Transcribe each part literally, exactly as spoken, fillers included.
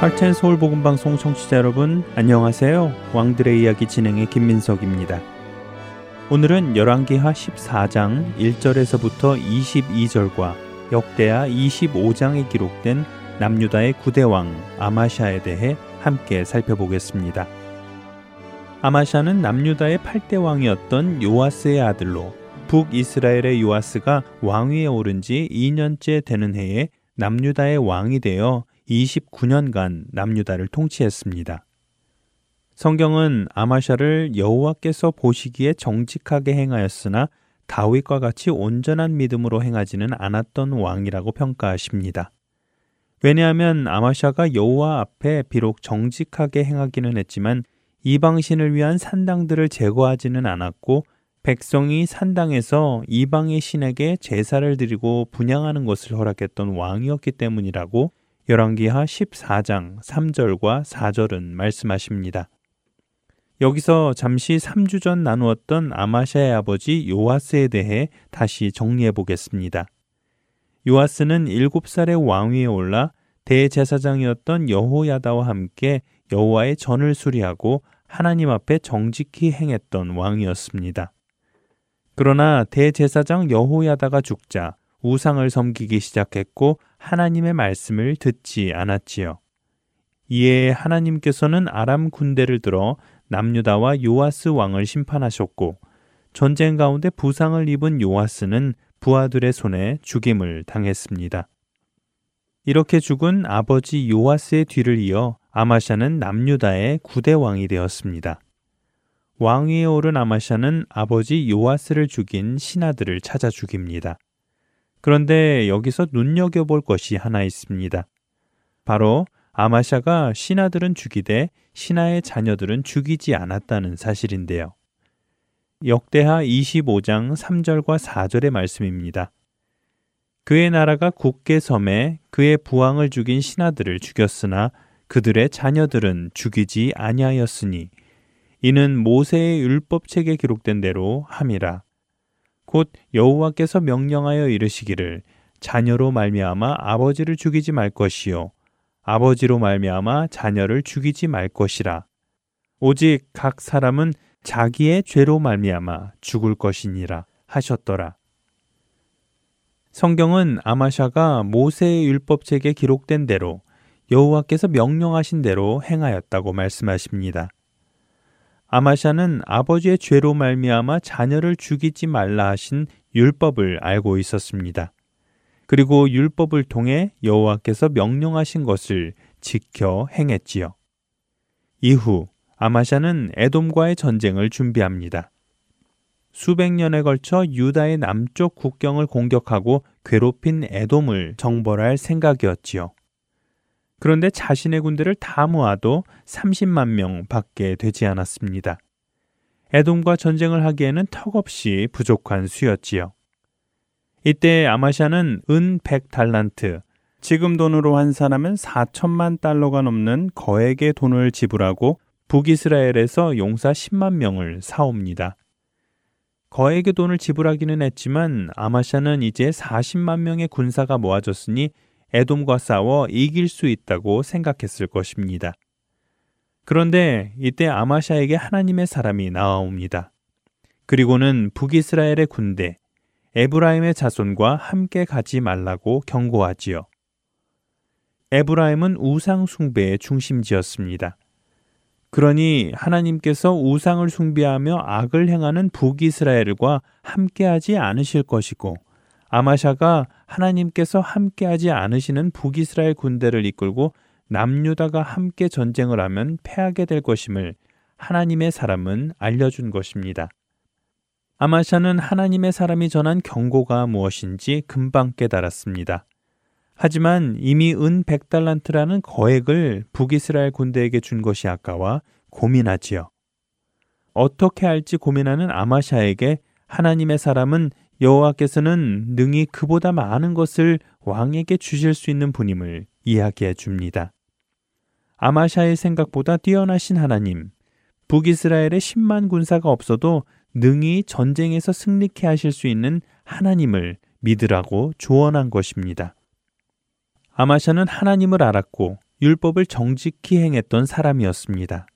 할텐 서울복음방송 청취자 여러분, 안녕하세요. 왕들의 이야기 진행의 김민석입니다. 오늘은 열왕기하 십사 장 일 절에서부터 이십이 절과 역대하 이십오 장에 기록된 남유다의 구대왕 아마샤에 대해 함께 살펴보겠습니다. 아마샤는 남유다의 팔대 왕이었던 요아스의 아들로, 북이스라엘의 요아스가 왕위에 오른 지 이 년째 되는 해에 남유다의 왕이 되어 이십구 년간 남유다를 통치했습니다. 성경은 아마샤를 여호와께서 보시기에 정직하게 행하였으나 다윗과 같이 온전한 믿음으로 행하지는 않았던 왕이라고 평가하십니다. 왜냐하면 아마샤가 여호와 앞에 비록 정직하게 행하기는 했지만 이방신을 위한 산당들을 제거하지는 않았고, 백성이 산당에서 이방의 신에게 제사를 드리고 분향하는 것을 허락했던 왕이었기 때문이라고 열왕기하 십사 장 삼 절과 사 절은 말씀하십니다. 여기서 잠시 삼 주 전 나누었던 아마샤의 아버지 요아스에 대해 다시 정리해 보겠습니다. 요아스는 일곱 살에 왕위에 올라 대제사장이었던 여호야다와 함께 여호와의 전을 수리하고 하나님 앞에 정직히 행했던 왕이었습니다. 그러나 대제사장 여호야다가 죽자 우상을 섬기기 시작했고 하나님의 말씀을 듣지 않았지요. 이에 하나님께서는 아람 군대를 들어 남유다와 요아스 왕을 심판하셨고, 전쟁 가운데 부상을 입은 요아스는 부하들의 손에 죽임을 당했습니다. 이렇게 죽은 아버지 요아스의 뒤를 이어 아마샤는 남유다의 구대왕이 되었습니다. 왕위에 오른 아마샤는 아버지 요아스를 죽인 신하들을 찾아 죽입니다. 그런데 여기서 눈여겨볼 것이 하나 있습니다. 바로 아마샤가 신하들은 죽이되 신하의 자녀들은 죽이지 않았다는 사실인데요. 역대하 이십오 장 삼 절과 사 절의 말씀입니다. 그의 나라가 굳게 섬에 그의 부왕을 죽인 신하들을 죽였으나 그들의 자녀들은 죽이지 아니하였으니 이는 모세의 율법책에 기록된 대로 함이라. 곧 여호와께서 명령하여 이르시기를 자녀로 말미암아 아버지를 죽이지 말 것이요 아버지로 말미암아 자녀를 죽이지 말 것이라. 오직 각 사람은 자기의 죄로 말미암아 죽을 것이니라 하셨더라. 성경은 아마샤가 모세의 율법책에 기록된 대로, 여호와께서 명령하신 대로 행하였다고 말씀하십니다. 아마샤는 아버지의 죄로 말미암아 자녀를 죽이지 말라 하신 율법을 알고 있었습니다. 그리고 율법을 통해 여호와께서 명령하신 것을 지켜 행했지요. 이후 아마샤는 에돔과의 전쟁을 준비합니다. 수백 년에 걸쳐 유다의 남쪽 국경을 공격하고 괴롭힌 에돔을 정벌할 생각이었지요. 그런데 자신의 군대를 다 모아도 삼십만 명 밖에 되지 않았습니다. 에돔과 전쟁을 하기에는 턱없이 부족한 수였지요. 이때 아마샤는 은 백 달란트, 지금 돈으로 환산하면 사천만 달러가 넘는 거액의 돈을 지불하고 북이스라엘에서 용사 십만 명을 사옵니다. 거액의 돈을 지불하기는 했지만 아마샤는 이제 사십만 명의 군사가 모아졌으니 에돔과 싸워 이길 수 있다고 생각했을 것입니다. 그런데 이때 아마샤에게 하나님의 사람이 나옵니다. 그리고는 북이스라엘의 군대, 에브라임의 자손과 함께 가지 말라고 경고하지요. 에브라임은 우상 숭배의 중심지였습니다. 그러니 하나님께서 우상을 숭배하며 악을 행하는 북이스라엘과 함께하지 않으실 것이고, 아마샤가 하나님께서 함께하지 않으시는 북이스라엘 군대를 이끌고 남유다가 함께 전쟁을 하면 패하게 될 것임을 하나님의 사람은 알려준 것입니다. 아마샤는 하나님의 사람이 전한 경고가 무엇인지 금방 깨달았습니다. 하지만 이미 은 백 달란트라는 거액을 북이스라엘 군대에게 준 것이 아까워 고민하지요. 어떻게 할지 고민하는 아마샤에게 하나님의 사람은 여호와께서는 능히 그보다 많은 것을 왕에게 주실 수 있는 분임을 이야기해 줍니다. 아마샤의 생각보다 뛰어나신 하나님, 북이스라엘에 십만 군사가 없어도 능히 전쟁에서 승리케 하실 수 있는 하나님을 믿으라고 조언한 것입니다. 아마샤는 하나님을 알았고 율법을 정직히 행했던 사람이었습니다.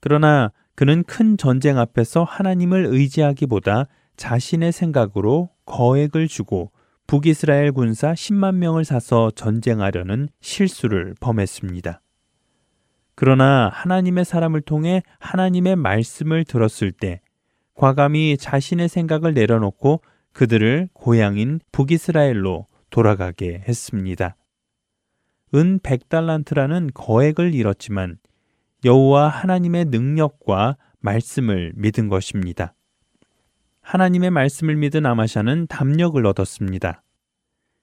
그러나 그는 큰 전쟁 앞에서 하나님을 의지하기보다 자신의 생각으로 거액을 주고 북이스라엘 군사 십만 명을 사서 전쟁하려는 실수를 범했습니다. 그러나 하나님의 사람을 통해 하나님의 말씀을 들었을 때 과감히 자신의 생각을 내려놓고 그들을 고향인 북이스라엘로 돌아가게 했습니다. 은 백 달란트라는 거액을 잃었지만 여호와 하나님의 능력과 말씀을 믿은 것입니다. 하나님의 말씀을 믿은 아마샤는 담력을 얻었습니다.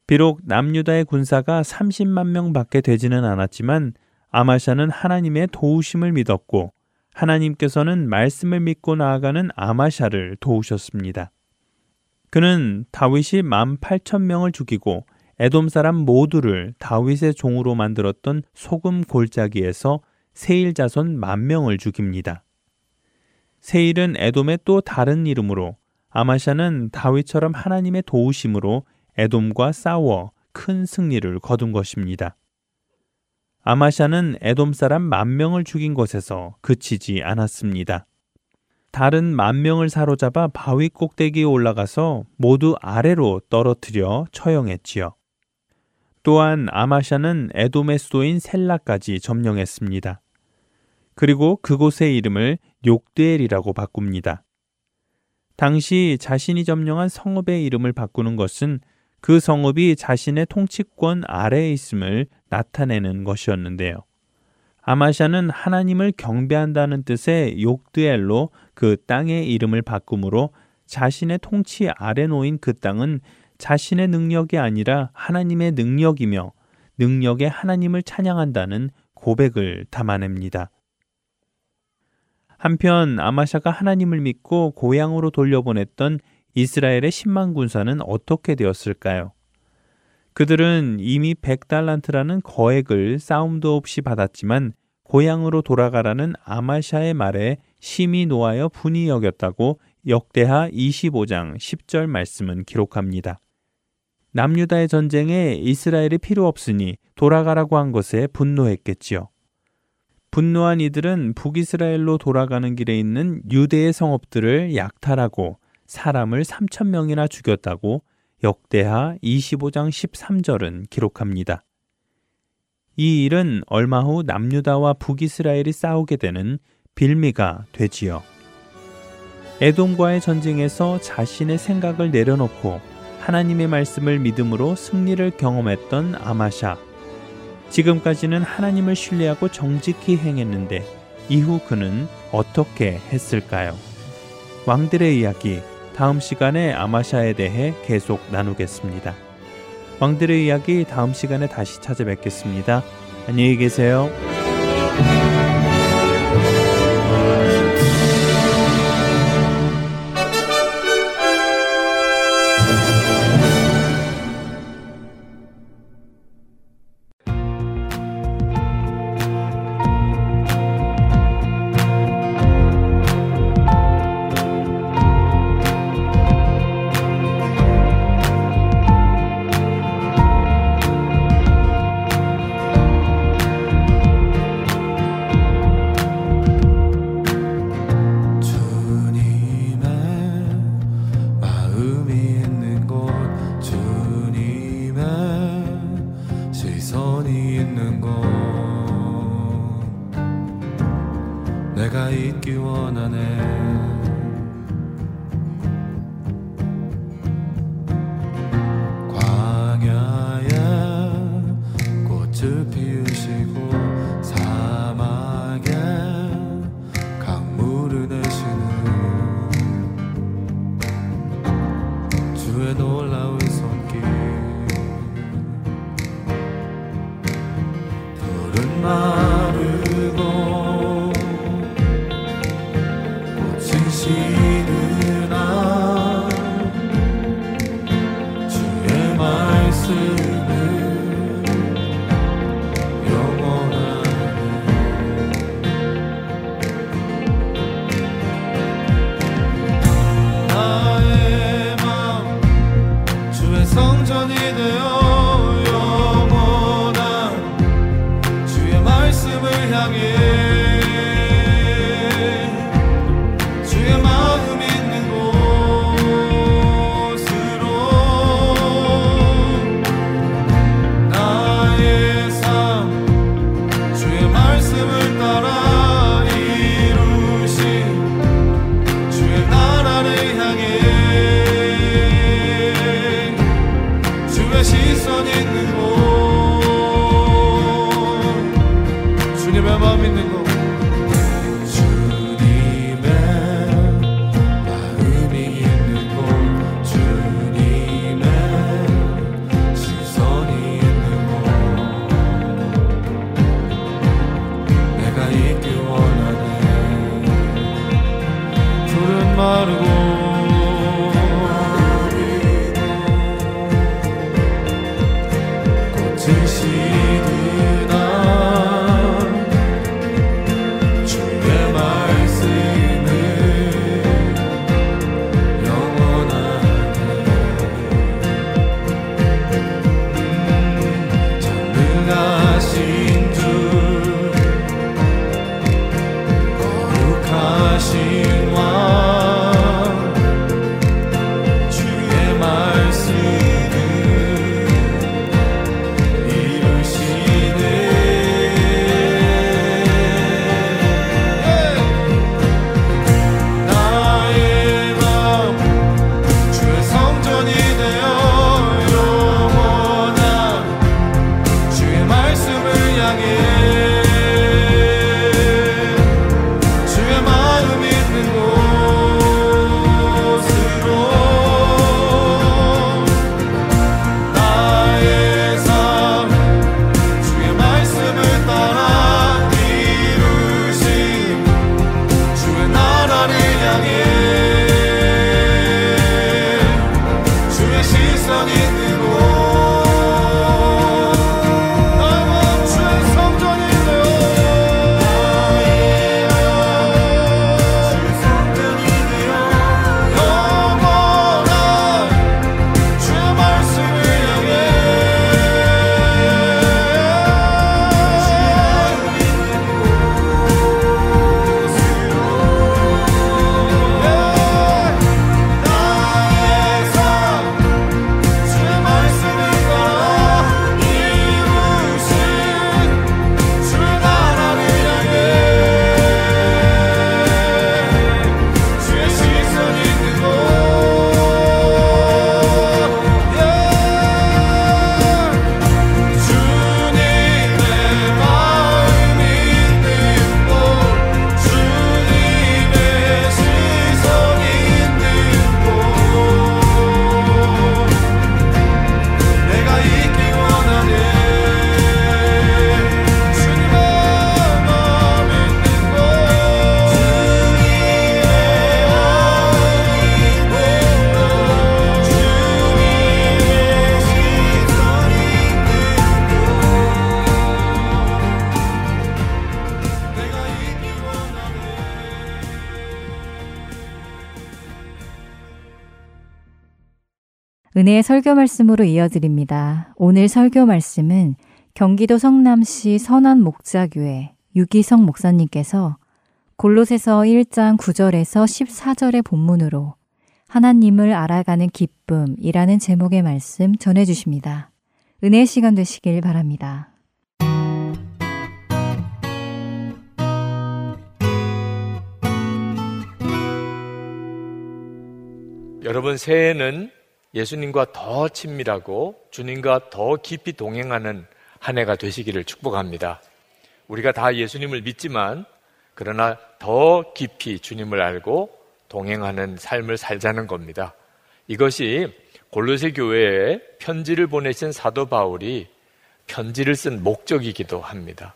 비록 남유다의 군사가 삼십만 명밖에 되지는 않았지만 아마샤는 하나님의 도우심을 믿었고 하나님께서는 말씀을 믿고 나아가는 아마샤를 도우셨습니다. 그는 다윗이 만 팔천 명을 죽이고 에돔 사람 모두를 다윗의 종으로 만들었던 소금 골짜기에서 세일 자손 만 명을 죽입니다. 세일은 에돔의 또 다른 이름으로 아마샤는 다윗처럼 하나님의 도우심으로 에돔과 싸워 큰 승리를 거둔 것입니다. 아마샤는 에돔 사람 만 명을 죽인 것에서 그치지 않았습니다. 다른 만 명을 사로잡아 바위 꼭대기에 올라가서 모두 아래로 떨어뜨려 처형했지요. 또한 아마샤는 에돔의 수도인 셀라까지 점령했습니다. 그리고 그곳의 이름을 욕드엘이라고 바꿉니다. 당시 자신이 점령한 성읍의 이름을 바꾸는 것은 그 성읍이 자신의 통치권 아래에 있음을 나타내는 것이었는데요. 아마샤는 하나님을 경배한다는 뜻의 욕드엘로 그 땅의 이름을 바꾸므로 자신의 통치 아래 놓인 그 땅은 자신의 능력이 아니라 하나님의 능력이며 능력의 하나님을 찬양한다는 고백을 담아냅니다. 한편 아마샤가 하나님을 믿고 고향으로 돌려보냈던 이스라엘의 십만 군사는 어떻게 되었을까요? 그들은 이미 백 달란트라는 거액을 싸움도 없이 받았지만 고향으로 돌아가라는 아마샤의 말에 심히 노하여 분이 여겼다고 역대하 이십오 장 십 절 말씀은 기록합니다. 남유다의 전쟁에 이스라엘이 필요 없으니 돌아가라고 한 것에 분노했겠지요. 분노한 이들은 북이스라엘로 돌아가는 길에 있는 유대의 성읍들을 약탈하고 사람을 삼천 명이나 죽였다고 역대하 이십오 장 십삼 절은 기록합니다. 이 일은 얼마 후 남유다와 북이스라엘이 싸우게 되는 빌미가 되지요. 에돔과의 전쟁에서 자신의 생각을 내려놓고 하나님의 말씀을 믿음으로 승리를 경험했던 아마샤. 지금까지는 하나님을 신뢰하고 정직히 행했는데 이후 그는 어떻게 했을까요? 왕들의 이야기, 다음 시간에 아마샤에 대해 계속 나누겠습니다. 왕들의 이야기 다음 시간에 다시 찾아뵙겠습니다. 안녕히 계세요. 사막에 강물을 내시는 은혜의 설교 말씀으로 이어드립니다. 오늘 설교 말씀은 경기도 성남시 선한목자교회 유기성 목사님께서 골로새서 일 장 구 절에서 십사 절의 본문으로 하나님을 알아가는 기쁨이라는 제목의 말씀 전해주십니다. 은혜의 시간 되시길 바랍니다. 여러분, 새해는 예수님과 더 친밀하고 주님과 더 깊이 동행하는 한 해가 되시기를 축복합니다. 우리가 다 예수님을 믿지만 그러나 더 깊이 주님을 알고 동행하는 삶을 살자는 겁니다. 이것이 골로새 교회에 편지를 보내신 사도 바울이 편지를 쓴 목적이기도 합니다.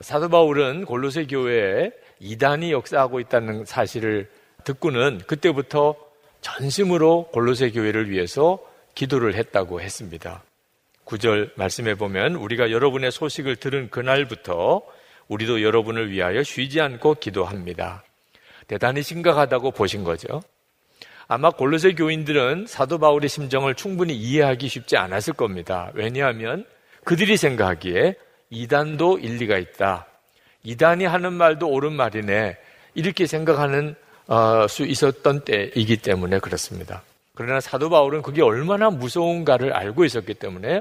사도 바울은 골로새 교회에 이단이 역사하고 있다는 사실을 듣고는 그때부터 전심으로 골로새 교회를 위해서 기도를 했다고 했습니다. 구 절 말씀해 보면, 우리가 여러분의 소식을 들은 그날부터 우리도 여러분을 위하여 쉬지 않고 기도합니다. 대단히 심각하다고 보신 거죠. 아마 골로새 교인들은 사도 바울의 심정을 충분히 이해하기 쉽지 않았을 겁니다. 왜냐하면 그들이 생각하기에 이단도 일리가 있다, 이단이 하는 말도 옳은 말이네, 이렇게 생각하는 어, 수 있었던 때이기 때문에 그렇습니다. 그러나 사도 바울은 그게 얼마나 무서운가를 알고 있었기 때문에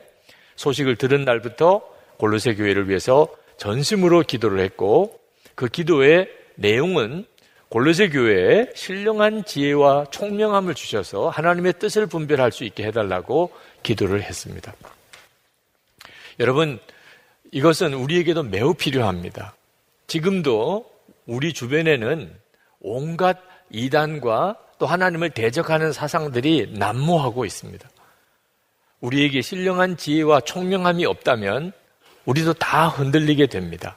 소식을 들은 날부터 골로새 교회를 위해서 전심으로 기도를 했고, 그 기도의 내용은 골로새 교회에 신령한 지혜와 총명함을 주셔서 하나님의 뜻을 분별할 수 있게 해달라고 기도를 했습니다. 여러분, 이것은 우리에게도 매우 필요합니다. 지금도 우리 주변에는 온갖 이단과 또 하나님을 대적하는 사상들이 난무하고 있습니다. 우리에게 신령한 지혜와 총명함이 없다면 우리도 다 흔들리게 됩니다.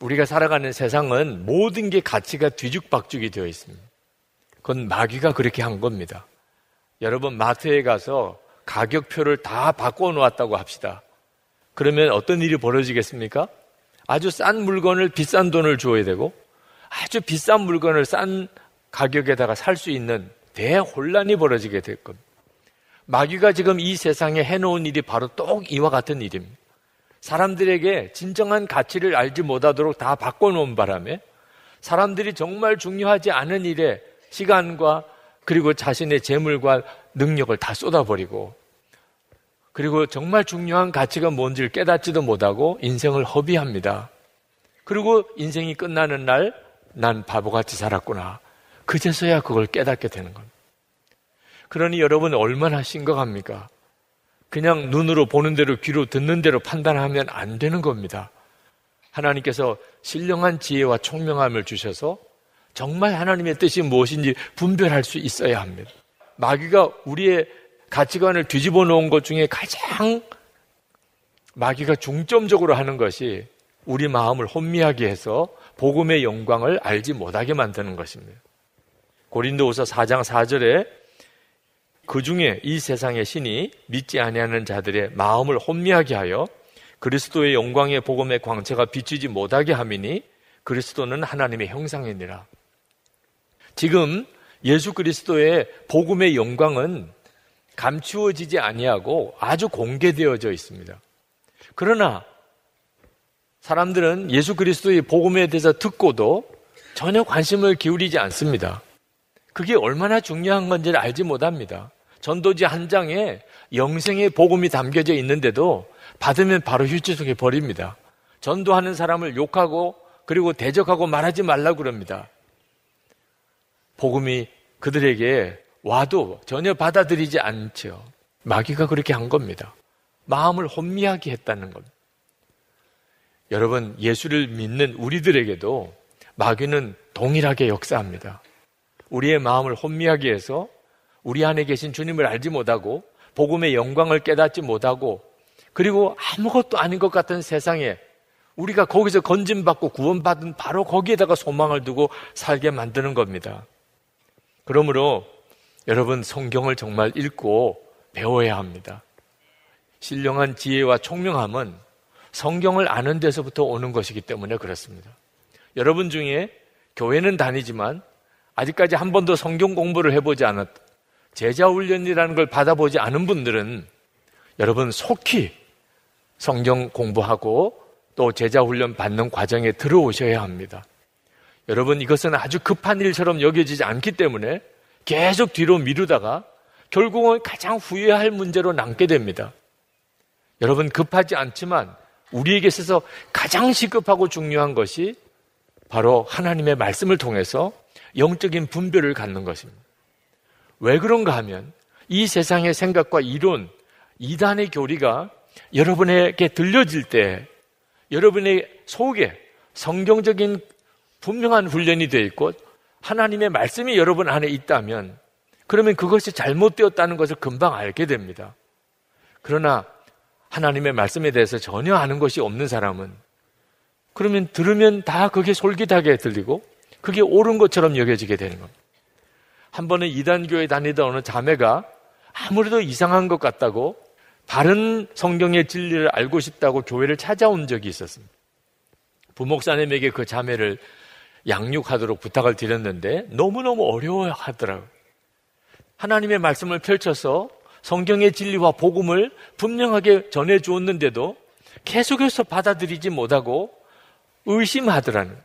우리가 살아가는 세상은 모든 게 가치가 뒤죽박죽이 되어 있습니다. 그건 마귀가 그렇게 한 겁니다. 여러분, 마트에 가서 가격표를 다 바꿔놓았다고 합시다. 그러면 어떤 일이 벌어지겠습니까? 아주 싼 물건을 비싼 돈을 줘야 되고, 아주 비싼 물건을 싼 가격에다가 살 수 있는 대혼란이 벌어지게 될 겁니다. 마귀가 지금 이 세상에 해놓은 일이 바로 똑 이와 같은 일입니다. 사람들에게 진정한 가치를 알지 못하도록 다 바꿔놓은 바람에 사람들이 정말 중요하지 않은 일에 시간과 그리고 자신의 재물과 능력을 다 쏟아버리고, 그리고 정말 중요한 가치가 뭔지를 깨닫지도 못하고 인생을 허비합니다. 그리고 인생이 끝나는 날, 난 바보같이 살았구나, 그제서야 그걸 깨닫게 되는 겁니다. 그러니 여러분, 얼마나 심각합니까? 그냥 눈으로 보는 대로 귀로 듣는 대로 판단하면 안 되는 겁니다. 하나님께서 신령한 지혜와 총명함을 주셔서 정말 하나님의 뜻이 무엇인지 분별할 수 있어야 합니다. 마귀가 우리의 가치관을 뒤집어 놓은 것 중에 가장 마귀가 중점적으로 하는 것이 우리 마음을 혼미하게 해서 복음의 영광을 알지 못하게 만드는 것입니다. 고린도후서 사 장 사 절에 그 중에 이 세상의 신이 믿지 아니하는 자들의 마음을 혼미하게 하여 그리스도의 영광의 복음의 광채가 비치지 못하게 함이니 그리스도는 하나님의 형상이니라. 지금 예수 그리스도의 복음의 영광은 감추어지지 아니하고 아주 공개되어져 있습니다. 그러나 사람들은 예수 그리스도의 복음에 대해서 듣고도 전혀 관심을 기울이지 않습니다. 그게 얼마나 중요한 건지를 알지 못합니다. 전도지 한 장에 영생의 복음이 담겨져 있는데도 받으면 바로 휴지 속에 버립니다. 전도하는 사람을 욕하고 그리고 대적하고 말하지 말라고 그럽니다. 복음이 그들에게 와도 전혀 받아들이지 않죠. 마귀가 그렇게 한 겁니다. 마음을 혼미하게 했다는 겁니다. 여러분, 예수를 믿는 우리들에게도 마귀는 동일하게 역사합니다. 우리의 마음을 혼미하게 해서 우리 안에 계신 주님을 알지 못하고 복음의 영광을 깨닫지 못하고, 그리고 아무것도 아닌 것 같은 세상에 우리가 거기서 건진받고 구원받은 바로 거기에다가 소망을 두고 살게 만드는 겁니다. 그러므로 여러분, 성경을 정말 읽고 배워야 합니다. 신령한 지혜와 총명함은 성경을 아는 데서부터 오는 것이기 때문에 그렇습니다. 여러분 중에 교회는 다니지만 아직까지 한 번도 성경 공부를 해보지 않았다, 제자훈련이라는 걸 받아보지 않은 분들은 여러분 속히 성경 공부하고 또 제자훈련 받는 과정에 들어오셔야 합니다. 여러분 이것은 아주 급한 일처럼 여겨지지 않기 때문에 계속 뒤로 미루다가 결국은 가장 후회할 문제로 남게 됩니다. 여러분 급하지 않지만 우리에게 있어서 가장 시급하고 중요한 것이 바로 하나님의 말씀을 통해서 영적인 분별을 갖는 것입니다. 왜 그런가 하면 이 세상의 생각과 이론, 이단의 교리가 여러분에게 들려질 때 여러분의 속에 성경적인 분명한 훈련이 되어 있고 하나님의 말씀이 여러분 안에 있다면 그러면 그것이 잘못되었다는 것을 금방 알게 됩니다. 그러나 하나님의 말씀에 대해서 전혀 아는 것이 없는 사람은 그러면 들으면 다 그게 솔깃하게 들리고 그게 옳은 것처럼 여겨지게 되는 겁니다. 한 번은 이단교에 다니던 어느 자매가 아무래도 이상한 것 같다고 바른 성경의 진리를 알고 싶다고 교회를 찾아온 적이 있었습니다. 부목사님에게 그 자매를 양육하도록 부탁을 드렸는데 너무너무 어려워하더라고요. 하나님의 말씀을 펼쳐서 성경의 진리와 복음을 분명하게 전해주었는데도 계속해서 받아들이지 못하고 의심하더라는 거예요.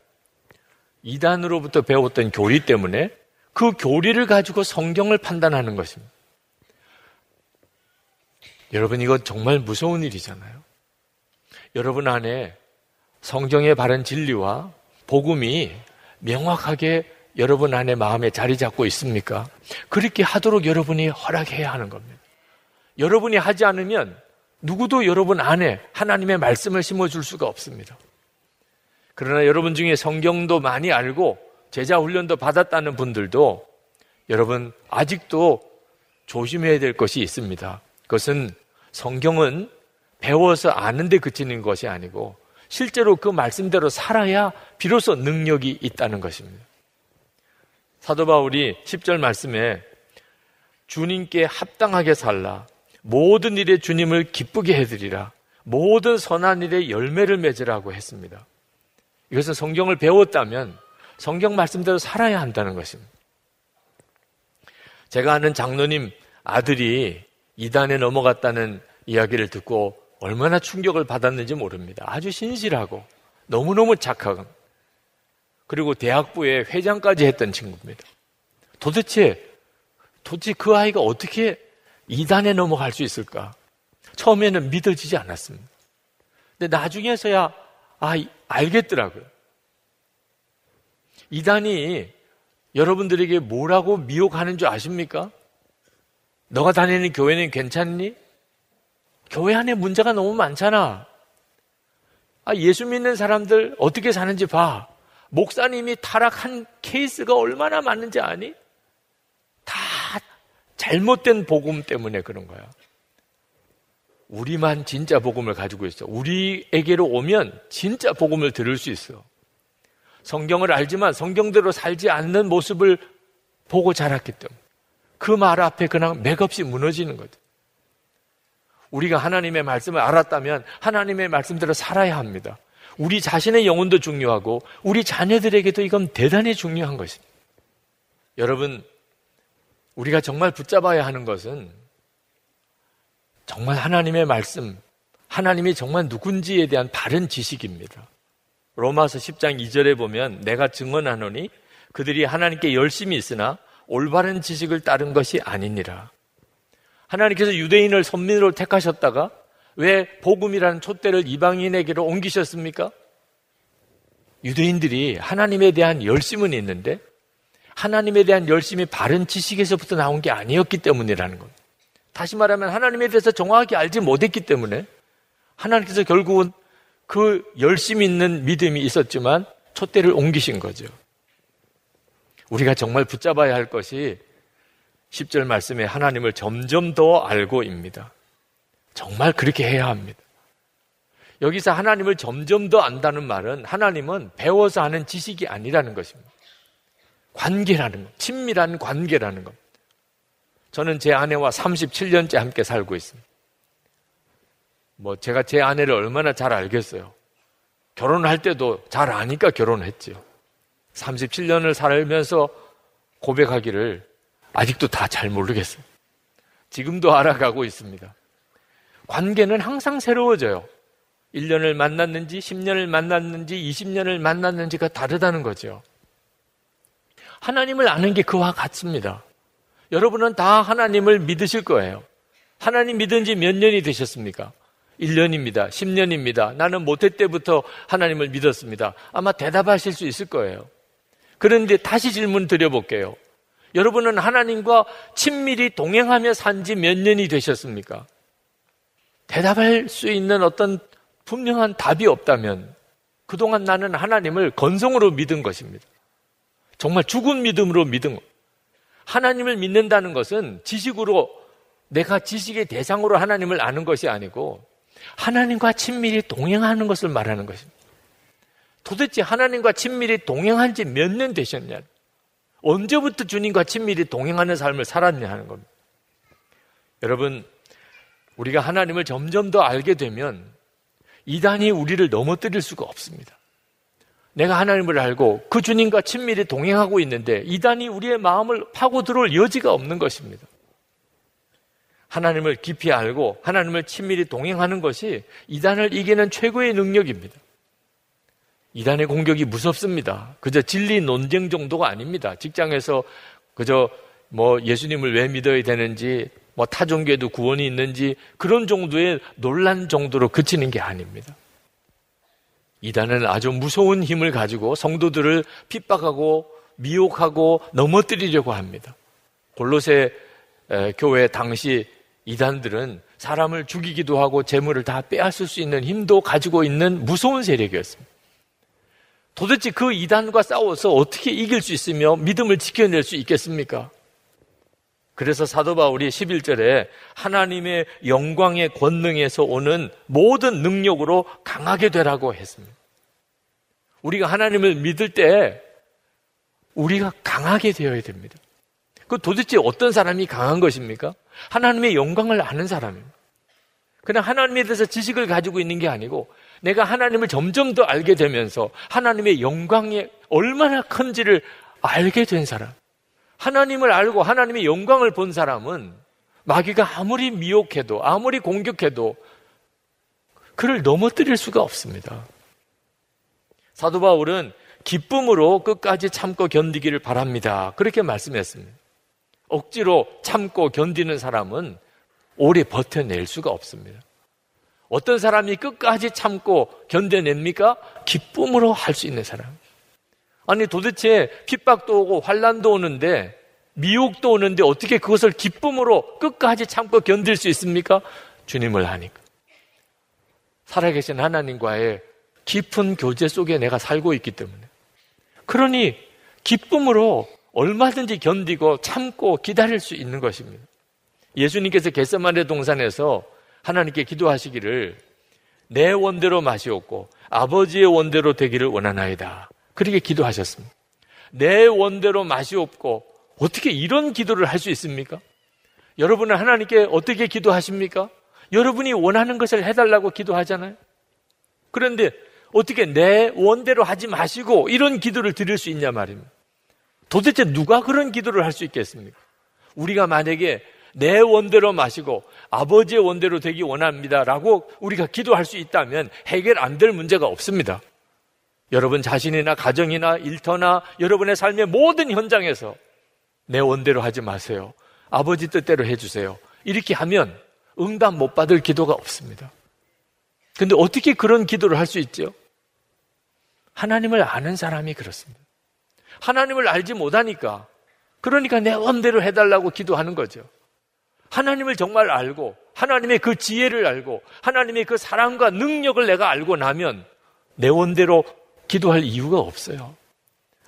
이단으로부터 배웠던 교리 때문에 그 교리를 가지고 성경을 판단하는 것입니다. 여러분 이건 정말 무서운 일이잖아요. 여러분 안에 성경의 바른 진리와 복음이 명확하게 여러분 안에 마음에 자리 잡고 있습니까? 그렇게 하도록 여러분이 허락해야 하는 겁니다. 여러분이 하지 않으면 누구도 여러분 안에 하나님의 말씀을 심어줄 수가 없습니다. 그러나 여러분 중에 성경도 많이 알고 제자 훈련도 받았다는 분들도 여러분 아직도 조심해야 될 것이 있습니다. 그것은 성경은 배워서 아는데 그치는 것이 아니고 실제로 그 말씀대로 살아야 비로소 능력이 있다는 것입니다. 사도 바울이 십 절 말씀에 주님께 합당하게 살라, 모든 일에 주님을 기쁘게 해드리라, 모든 선한 일에 열매를 맺으라고 했습니다. 이것은 성경을 배웠다면 성경 말씀대로 살아야 한다는 것입니다. 제가 아는 장로님 아들이 이단에 넘어갔다는 이야기를 듣고 얼마나 충격을 받았는지 모릅니다. 아주 신실하고 너무너무 착하고 그리고 대학부에 회장까지 했던 친구입니다. 도대체 도대체 그 아이가 어떻게 이단에 넘어갈 수 있을까? 처음에는 믿어지지 않았습니다. 근데 나중에서야 아, 알겠더라고요. 이단이 여러분들에게 뭐라고 미혹하는 줄 아십니까? 너가 다니는 교회는 괜찮니? 교회 안에 문제가 너무 많잖아. 아, 예수 믿는 사람들 어떻게 사는지 봐. 목사님이 타락한 케이스가 얼마나 많은지 아니? 다 잘못된 복음 때문에 그런 거야. 우리만 진짜 복음을 가지고 있어. 우리에게로 오면 진짜 복음을 들을 수 있어. 성경을 알지만 성경대로 살지 않는 모습을 보고 자랐기 때문에 그 말 앞에 그냥 맥없이 무너지는 거죠. 우리가 하나님의 말씀을 알았다면 하나님의 말씀대로 살아야 합니다. 우리 자신의 영혼도 중요하고 우리 자녀들에게도 이건 대단히 중요한 것입니다. 여러분, 우리가 정말 붙잡아야 하는 것은 정말 하나님의 말씀, 하나님이 정말 누군지에 대한 바른 지식입니다. 로마서 십 장 이 절에 보면 내가 증언하노니 그들이 하나님께 열심히 있으나 올바른 지식을 따른 것이 아니니라. 하나님께서 유대인을 선민으로 택하셨다가 왜 복음이라는 촛대를 이방인에게로 옮기셨습니까? 유대인들이 하나님에 대한 열심은 있는데 하나님에 대한 열심이 바른 지식에서부터 나온 게 아니었기 때문이라는 겁니다. 다시 말하면 하나님에 대해서 정확하게 알지 못했기 때문에 하나님께서 결국은 그 열심이 있는 믿음이 있었지만 촛대를 옮기신 거죠. 우리가 정말 붙잡아야 할 것이 십 절 말씀에 하나님을 점점 더 알고입니다. 정말 그렇게 해야 합니다. 여기서 하나님을 점점 더 안다는 말은 하나님은 배워서 아는 지식이 아니라는 것입니다. 관계라는 것, 친밀한 관계라는 것. 저는 제 아내와 삼십칠 년째 함께 살고 있습니다. 뭐 제가 제 아내를 얼마나 잘 알겠어요. 결혼할 때도 잘 아니까 결혼했지요. 삼십칠 년을 살면서 고백하기를 아직도 다 잘 모르겠어요. 지금도 알아가고 있습니다. 관계는 항상 새로워져요. 일 년을 만났는지 십 년을 만났는지 이십 년을 만났는지가 다르다는 거죠. 하나님을 아는 게 그와 같습니다. 여러분은 다 하나님을 믿으실 거예요. 하나님 믿은 지 몇 년이 되셨습니까? 일 년입니다. 십 년입니다. 나는 모태 때부터 하나님을 믿었습니다. 아마 대답하실 수 있을 거예요. 그런데 다시 질문 드려볼게요. 여러분은 하나님과 친밀히 동행하며 산 지 몇 년이 되셨습니까? 대답할 수 있는 어떤 분명한 답이 없다면 그동안 나는 하나님을 건성으로 믿은 것입니다. 정말 죽은 믿음으로 믿은 것. 하나님을 믿는다는 것은 지식으로 내가 지식의 대상으로 하나님을 아는 것이 아니고 하나님과 친밀히 동행하는 것을 말하는 것입니다. 도대체 하나님과 친밀히 동행한 지 몇 년 되셨냐? 언제부터 주님과 친밀히 동행하는 삶을 살았냐 하는 겁니다. 여러분, 우리가 하나님을 점점 더 알게 되면 이단이 우리를 넘어뜨릴 수가 없습니다. 내가 하나님을 알고 그 주님과 친밀히 동행하고 있는데 이단이 우리의 마음을 파고들어올 여지가 없는 것입니다. 하나님을 깊이 알고 하나님을 친밀히 동행하는 것이 이단을 이기는 최고의 능력입니다. 이단의 공격이 무섭습니다. 그저 진리 논쟁 정도가 아닙니다. 직장에서 그저 뭐 예수님을 왜 믿어야 되는지, 뭐 타종교에도 구원이 있는지 그런 정도의 논란 정도로 그치는 게 아닙니다. 이단은 아주 무서운 힘을 가지고 성도들을 핍박하고 미혹하고 넘어뜨리려고 합니다. 골로새 교회 당시 이단들은 사람을 죽이기도 하고 재물을 다 빼앗을 수 있는 힘도 가지고 있는 무서운 세력이었습니다. 도대체 그 이단과 싸워서 어떻게 이길 수 있으며 믿음을 지켜낼 수 있겠습니까? 그래서 사도 바울이 십일 절에 하나님의 영광의 권능에서 오는 모든 능력으로 강하게 되라고 했습니다. 우리가 하나님을 믿을 때 우리가 강하게 되어야 됩니다. 그 도대체 어떤 사람이 강한 것입니까? 하나님의 영광을 아는 사람입니다. 그냥 하나님에 대해서 지식을 가지고 있는 게 아니고 내가 하나님을 점점 더 알게 되면서 하나님의 영광이 얼마나 큰지를 알게 된 사람. 하나님을 알고 하나님의 영광을 본 사람은 마귀가 아무리 미혹해도 아무리 공격해도 그를 넘어뜨릴 수가 없습니다. 사도 바울은 기쁨으로 끝까지 참고 견디기를 바랍니다. 그렇게 말씀했습니다. 억지로 참고 견디는 사람은 오래 버텨낼 수가 없습니다. 어떤 사람이 끝까지 참고 견뎌냅니까? 기쁨으로 할 수 있는 사람. 아니 도대체 핍박도 오고 환난도 오는데 미혹도 오는데 어떻게 그것을 기쁨으로 끝까지 참고 견딜 수 있습니까? 주님을 아니까. 살아계신 하나님과의 깊은 교제 속에 내가 살고 있기 때문에 그러니 기쁨으로 얼마든지 견디고 참고 기다릴 수 있는 것입니다. 예수님께서 겟세마네 동산에서 하나님께 기도하시기를 내 원대로 마시옵고 아버지의 원대로 되기를 원하나이다. 그렇게 기도하셨습니다. 내 원대로 마시옵고 어떻게 이런 기도를 할 수 있습니까? 여러분은 하나님께 어떻게 기도하십니까? 여러분이 원하는 것을 해달라고 기도하잖아요. 그런데 어떻게 내 원대로 하지 마시고 이런 기도를 드릴 수 있냐 말입니다. 도대체 누가 그런 기도를 할 수 있겠습니까? 우리가 만약에 내 원대로 마시고 아버지의 원대로 되기 원합니다 라고 우리가 기도할 수 있다면 해결 안 될 문제가 없습니다. 여러분 자신이나 가정이나 일터나 여러분의 삶의 모든 현장에서 내 원대로 하지 마세요. 아버지 뜻대로 해주세요. 이렇게 하면 응답 못 받을 기도가 없습니다. 근데 어떻게 그런 기도를 할 수 있죠? 하나님을 아는 사람이 그렇습니다. 하나님을 알지 못하니까 그러니까 내 원대로 해달라고 기도하는 거죠. 하나님을 정말 알고 하나님의 그 지혜를 알고 하나님의 그 사랑과 능력을 내가 알고 나면 내 원대로 기도할 이유가 없어요.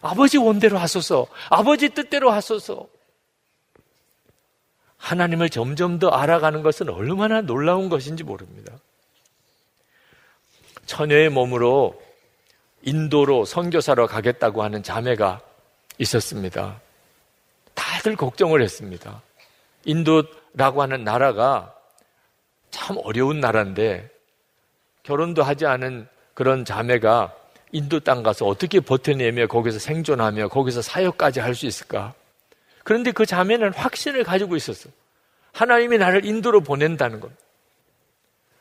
아버지 원대로 하소서, 아버지 뜻대로 하소서. 하나님을 점점 더 알아가는 것은 얼마나 놀라운 것인지 모릅니다. 처녀의 몸으로 인도로 선교사로 가겠다고 하는 자매가 있었습니다. 다들 걱정을 했습니다. 인도라고 하는 나라가 참 어려운 나라인데 결혼도 하지 않은 그런 자매가 인도 땅 가서 어떻게 버텨내며 거기서 생존하며 거기서 사역까지 할 수 있을까? 그런데 그 자매는 확신을 가지고 있었어요. 하나님이 나를 인도로 보낸다는 것.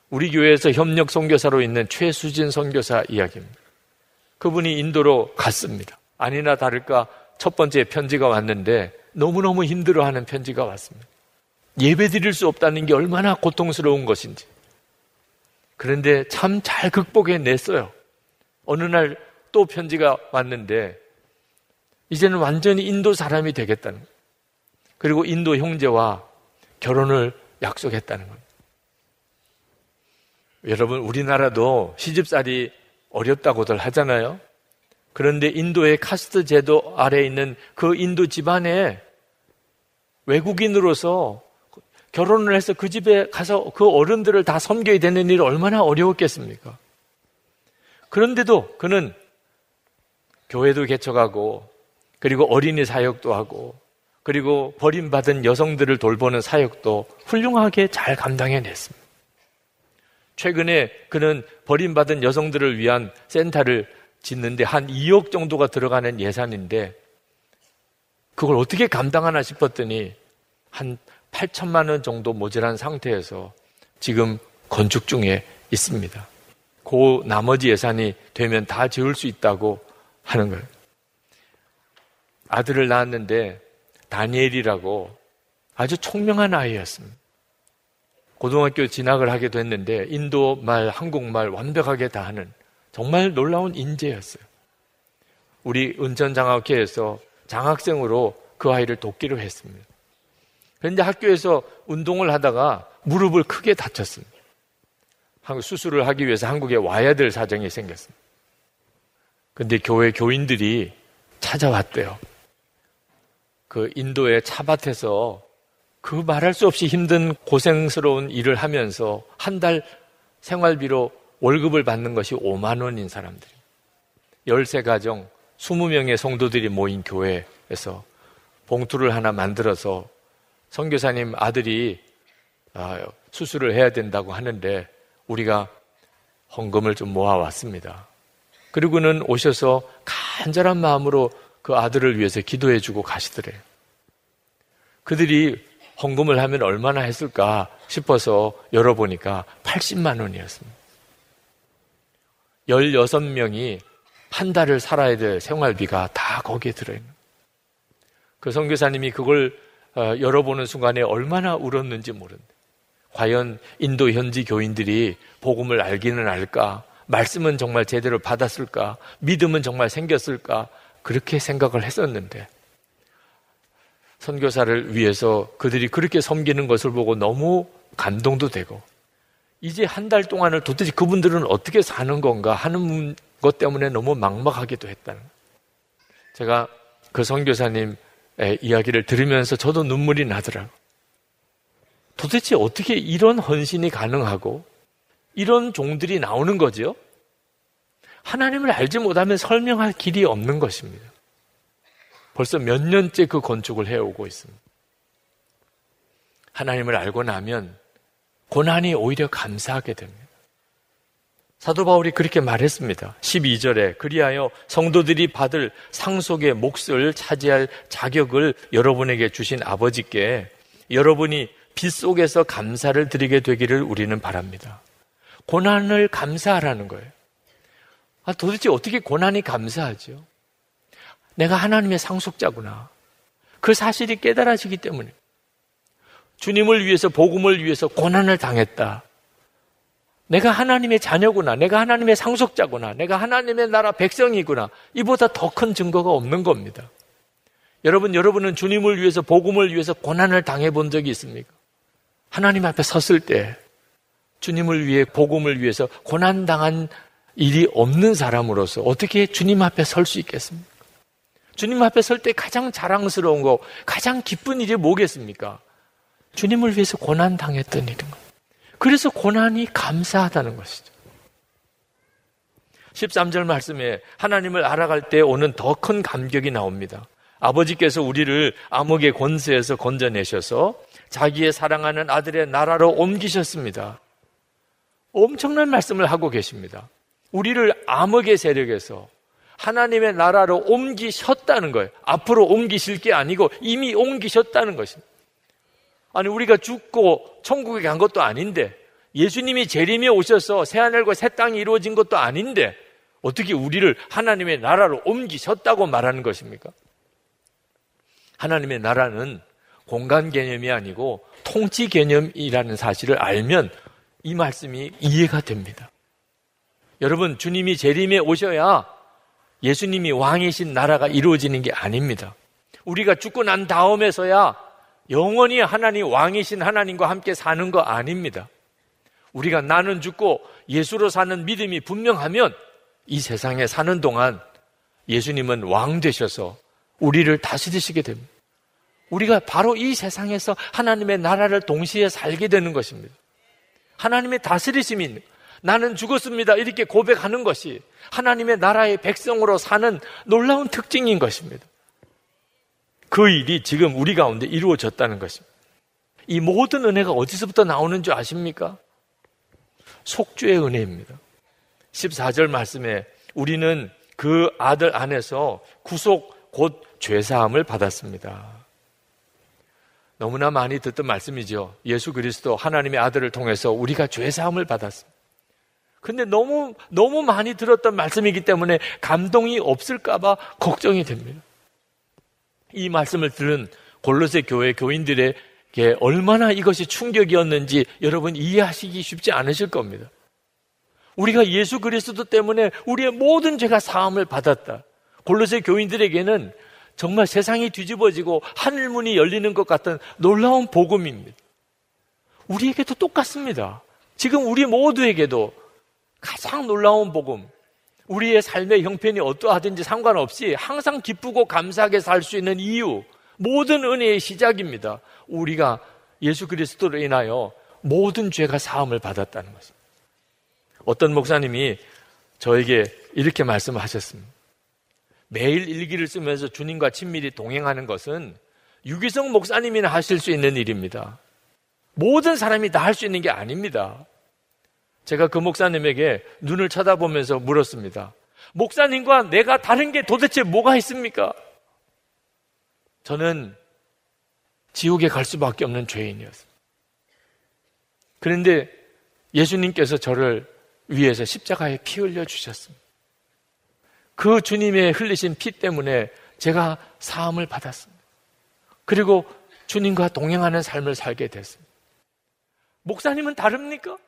우리 교회에서 협력 선교사로 있는 최수진 선교사 이야기입니다. 그분이 인도로 갔습니다. 아니나 다를까 첫 번째 편지가 왔는데 너무너무 힘들어하는 편지가 왔습니다. 예배드릴 수 없다는 게 얼마나 고통스러운 것인지. 그런데 참 잘 극복해냈어요. 어느 날 또 편지가 왔는데 이제는 완전히 인도 사람이 되겠다는 거예요. 그리고 인도 형제와 결혼을 약속했다는 겁니다. 여러분, 우리나라도 시집살이 어렵다고들 하잖아요. 그런데 인도의 카스트 제도 아래에 있는 그 인도 집안에 외국인으로서 결혼을 해서 그 집에 가서 그 어른들을 다 섬겨야 되는 일이 얼마나 어려웠겠습니까? 그런데도 그는 교회도 개척하고 그리고 어린이 사역도 하고 그리고 버림받은 여성들을 돌보는 사역도 훌륭하게 잘 감당해냈습니다. 최근에 그는 버림받은 여성들을 위한 센터를 짓는데 한 이억 정도가 들어가는 예산인데 그걸 어떻게 감당하나 싶었더니 한 팔천만 원 정도 모자란 상태에서 지금 건축 중에 있습니다. 그 나머지 예산이 되면 다 지을 수 있다고 하는 거예요. 아들을 낳았는데 다니엘이라고 아주 총명한 아이였습니다. 고등학교 진학을 하게 됐는데 인도 말, 한국말 완벽하게 다 하는 정말 놀라운 인재였어요. 우리 은천장학회에서 장학생으로 그 아이를 돕기로 했습니다. 그런데 학교에서 운동을 하다가 무릎을 크게 다쳤습니다. 수술을 하기 위해서 한국에 와야 될 사정이 생겼습니다. 그런데 교회 교인들이 찾아왔대요. 그 인도의 차밭에서 그 말할 수 없이 힘든 고생스러운 일을 하면서 한 달 생활비로 월급을 받는 것이 오만 원인 사람들이 십삼 가정 이십 명의 성도들이 모인 교회에서 봉투를 하나 만들어서 선교사님 아들이 수술을 해야 된다고 하는데 우리가 헌금을 좀 모아왔습니다. 그리고는 오셔서 간절한 마음으로 그 아들을 위해서 기도해주고 가시더래요. 그들이 헌금을 하면 얼마나 했을까 싶어서 열어보니까 팔십만 원이었습니다. 십육 명이 한 달을 살아야 될 생활비가 다 거기에 들어있는 거예요. 그 선교사님이 그걸 열어보는 순간에 얼마나 울었는지 모른다. 과연 인도 현지 교인들이 복음을 알기는 알까? 말씀은 정말 제대로 받았을까? 믿음은 정말 생겼을까? 그렇게 생각을 했었는데 선교사를 위해서 그들이 그렇게 섬기는 것을 보고 너무 감동도 되고 이제 한 달 동안을 도대체 그분들은 어떻게 사는 건가 하는 것 때문에 너무 막막하기도 했다는 거예요. 제가 그 선교사님의 이야기를 들으면서 저도 눈물이 나더라고요. 도대체 어떻게 이런 헌신이 가능하고 이런 종들이 나오는 거죠? 하나님을 알지 못하면 설명할 길이 없는 것입니다. 벌써 몇 년째 그 건축을 해오고 있습니다. 하나님을 알고 나면 고난이 오히려 감사하게 됩니다. 사도 바울이 그렇게 말했습니다. 십이 절에 그리하여 성도들이 받을 상속의 몫을 차지할 자격을 여러분에게 주신 아버지께 여러분이 빛 속에서 감사를 드리게 되기를 우리는 바랍니다. 고난을 감사하라는 거예요. 아, 도대체 어떻게 고난이 감사하죠? 내가 하나님의 상속자구나. 그 사실이 깨달아지기 때문에 주님을 위해서 복음을 위해서 고난을 당했다. 내가 하나님의 자녀구나. 내가 하나님의 상속자구나. 내가 하나님의 나라 백성이구나. 이보다 더 큰 증거가 없는 겁니다. 여러분, 여러분은 주님을 위해서 복음을 위해서 고난을 당해본 적이 있습니까? 하나님 앞에 섰을 때 주님을 위해 복음을 위해서 고난당한 일이 없는 사람으로서 어떻게 주님 앞에 설 수 있겠습니까? 주님 앞에 설 때 가장 자랑스러운 거, 가장 기쁜 일이 뭐겠습니까? 주님을 위해서 고난당했던 일인 거예요. 그래서 고난이 감사하다는 것이죠. 십삼 절 말씀에 하나님을 알아갈 때 오는 더 큰 감격이 나옵니다. 아버지께서 우리를 암흑의 권세에서 건져내셔서 자기의 사랑하는 아들의 나라로 옮기셨습니다. 엄청난 말씀을 하고 계십니다. 우리를 암흑의 세력에서 하나님의 나라로 옮기셨다는 거예요. 앞으로 옮기실 게 아니고 이미 옮기셨다는 것입니다. 아니, 우리가 죽고 천국에 간 것도 아닌데, 예수님이 재림에 오셔서 새하늘과 새 땅이 이루어진 것도 아닌데 어떻게 우리를 하나님의 나라로 옮기셨다고 말하는 것입니까? 하나님의 나라는 공간 개념이 아니고 통치 개념이라는 사실을 알면 이 말씀이 이해가 됩니다. 여러분, 주님이 재림에 오셔야 예수님이 왕이신 나라가 이루어지는 게 아닙니다. 우리가 죽고 난 다음에서야 영원히 하나님 왕이신 하나님과 함께 사는 거 아닙니다. 우리가 나는 죽고 예수로 사는 믿음이 분명하면 이 세상에 사는 동안 예수님은 왕 되셔서 우리를 다스리시게 됩니다. 우리가 바로 이 세상에서 하나님의 나라를 동시에 살게 되는 것입니다. 하나님의 다스리심이 있는, 나는 죽었습니다 이렇게 고백하는 것이 하나님의 나라의 백성으로 사는 놀라운 특징인 것입니다. 그 일이 지금 우리 가운데 이루어졌다는 것입니다. 이 모든 은혜가 어디서부터 나오는 줄 아십니까? 속죄의 은혜입니다. 십사 절 말씀에 우리는 그 아들 안에서 구속 곧 죄사함을 받았습니다. 너무나 많이 듣던 말씀이죠. 예수 그리스도 하나님의 아들을 통해서 우리가 죄사함을 받았습니다. 근데 너무 너무 많이 들었던 말씀이기 때문에 감동이 없을까 봐 걱정이 됩니다. 이 말씀을 들은 골로새 교회 교인들에게 얼마나 이것이 충격이었는지 여러분 이해하시기 쉽지 않으실 겁니다. 우리가 예수 그리스도 때문에 우리의 모든 죄가 사함을 받았다. 골로새 교인들에게는 정말 세상이 뒤집어지고 하늘문이 열리는 것 같은 놀라운 복음입니다. 우리에게도 똑같습니다. 지금 우리 모두에게도 가장 놀라운 복음, 우리의 삶의 형편이 어떠하든지 상관없이 항상 기쁘고 감사하게 살 수 있는 이유, 모든 은혜의 시작입니다. 우리가 예수 그리스도로 인하여 모든 죄가 사함을 받았다는 것입니다. 어떤 목사님이 저에게 이렇게 말씀하셨습니다. 매일 일기를 쓰면서 주님과 친밀히 동행하는 것은 유기성 목사님이나 하실 수 있는 일입니다. 모든 사람이 다 할 수 있는 게 아닙니다. 제가 그 목사님에게 눈을 쳐다보면서 물었습니다. 목사님과 내가 다른 게 도대체 뭐가 있습니까? 저는 지옥에 갈 수밖에 없는 죄인이었습니다. 그런데 예수님께서 저를 위해서 십자가에 피 흘려주셨습니다. 그 주님의 흘리신 피 때문에 제가 사함을 받았습니다. 그리고 주님과 동행하는 삶을 살게 됐습니다. 목사님은 다릅니까?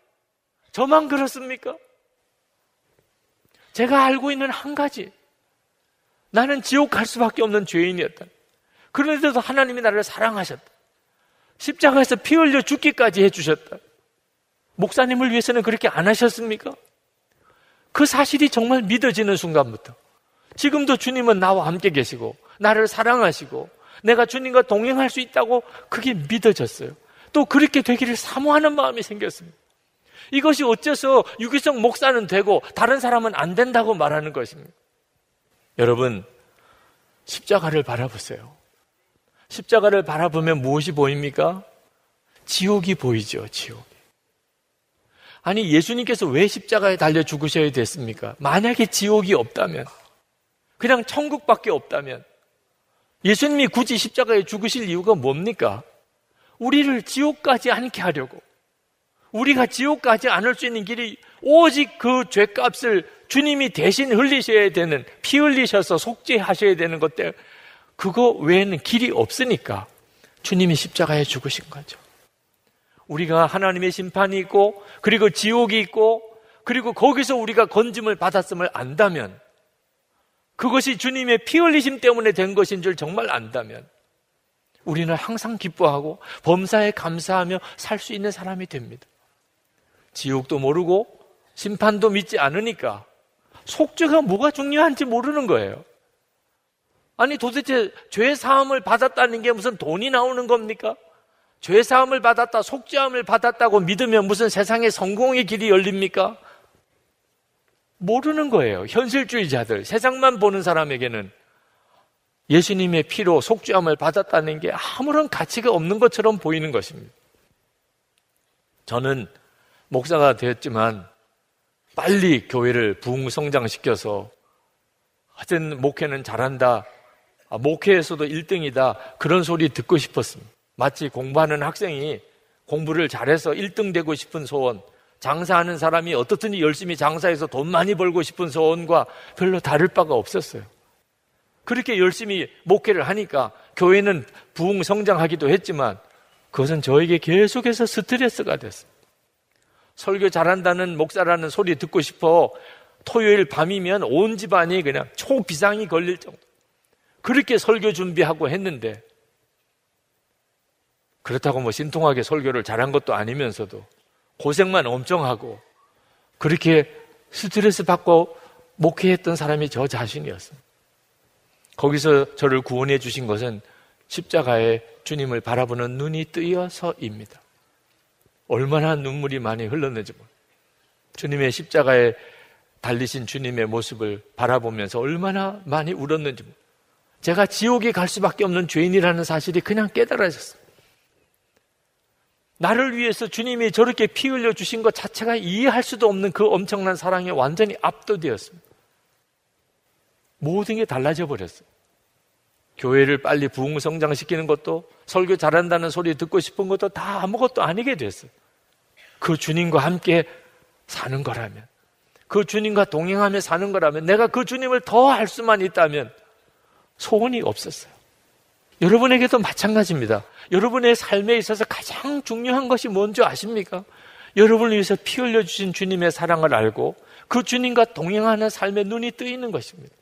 저만 그렇습니까? 제가 알고 있는 한 가지, 나는 지옥 갈 수밖에 없는 죄인이었다. 그런데도 하나님이 나를 사랑하셨다. 십자가에서 피 흘려 죽기까지 해주셨다. 목사님을 위해서는 그렇게 안 하셨습니까? 그 사실이 정말 믿어지는 순간부터 지금도 주님은 나와 함께 계시고 나를 사랑하시고 내가 주님과 동행할 수 있다고 그게 믿어졌어요. 또 그렇게 되기를 사모하는 마음이 생겼습니다. 이것이 어째서 유기성 목사는 되고 다른 사람은 안 된다고 말하는 것입니다. 여러분, 십자가를 바라보세요. 십자가를 바라보면 무엇이 보입니까? 지옥이 보이죠, 지옥. 아니, 예수님께서 왜 십자가에 달려 죽으셔야 됐습니까? 만약에 지옥이 없다면, 그냥 천국밖에 없다면 예수님이 굳이 십자가에 죽으실 이유가 뭡니까? 우리를 지옥 가지 않게 하려고, 우리가 지옥 가지 않을 수 있는 길이 오직 그 죄값을 주님이 대신 흘리셔야 되는, 피 흘리셔서 속죄하셔야 되는 것 때문에, 그거 외에는 길이 없으니까 주님이 십자가에 죽으신 거죠. 우리가 하나님의 심판이 있고 그리고 지옥이 있고 그리고 거기서 우리가 건짐을 받았음을 안다면, 그것이 주님의 피 흘리심 때문에 된 것인 줄 정말 안다면 우리는 항상 기뻐하고 범사에 감사하며 살 수 있는 사람이 됩니다. 지옥도 모르고 심판도 믿지 않으니까 속죄가 뭐가 중요한지 모르는 거예요. 아니, 도대체 죄 사함을 받았다는 게 무슨 돈이 나오는 겁니까? 죄 사함을 받았다, 속죄함을 받았다고 믿으면 무슨 세상에 성공의 길이 열립니까? 모르는 거예요. 현실주의자들, 세상만 보는 사람에게는 예수님의 피로 속죄함을 받았다는 게 아무런 가치가 없는 것처럼 보이는 것입니다. 저는 목사가 되었지만 빨리 교회를 부흥성장시켜서 하여튼 목회는 잘한다, 아, 목회에서도 일 등이다, 그런 소리 듣고 싶었습니다. 마치 공부하는 학생이 공부를 잘해서 일 등 되고 싶은 소원, 장사하는 사람이 어떻든지 열심히 장사해서 돈 많이 벌고 싶은 소원과 별로 다를 바가 없었어요. 그렇게 열심히 목회를 하니까 교회는 부흥 성장하기도 했지만 그것은 저에게 계속해서 스트레스가 됐습니다. 설교 잘한다는 목사라는 소리 듣고 싶어 토요일 밤이면 온 집안이 그냥 초비상이 걸릴 정도, 그렇게 설교 준비하고 했는데, 그렇다고 뭐 신통하게 설교를 잘한 것도 아니면서도 고생만 엄청 하고 그렇게 스트레스 받고 목회했던 사람이 저 자신이었습니다. 거기서 저를 구원해 주신 것은 십자가에 주님을 바라보는 눈이 뜨여서입니다. 얼마나 눈물이 많이 흘렀는지 모릅니다. 주님의 십자가에 달리신 주님의 모습을 바라보면서 얼마나 많이 울었는지 모릅니다. 제가 지옥에 갈 수밖에 없는 죄인이라는 사실이 그냥 깨달아졌습니다. 나를 위해서 주님이 저렇게 피 흘려 주신 것 자체가 이해할 수도 없는 그 엄청난 사랑에 완전히 압도되었습니다. 모든 게 달라져 버렸어요. 교회를 빨리 부흥 성장시키는 것도, 설교 잘한다는 소리 듣고 싶은 것도 다 아무것도 아니게 됐어요. 그 주님과 함께 사는 거라면, 그 주님과 동행하며 사는 거라면, 내가 그 주님을 더 알 수만 있다면 소원이 없었어요. 여러분에게도 마찬가지입니다. 여러분의 삶에 있어서 가장 중요한 것이 뭔지 아십니까? 여러분을 위해서 피 흘려주신 주님의 사랑을 알고 그 주님과 동행하는 삶에 눈이 뜨이는 것입니다.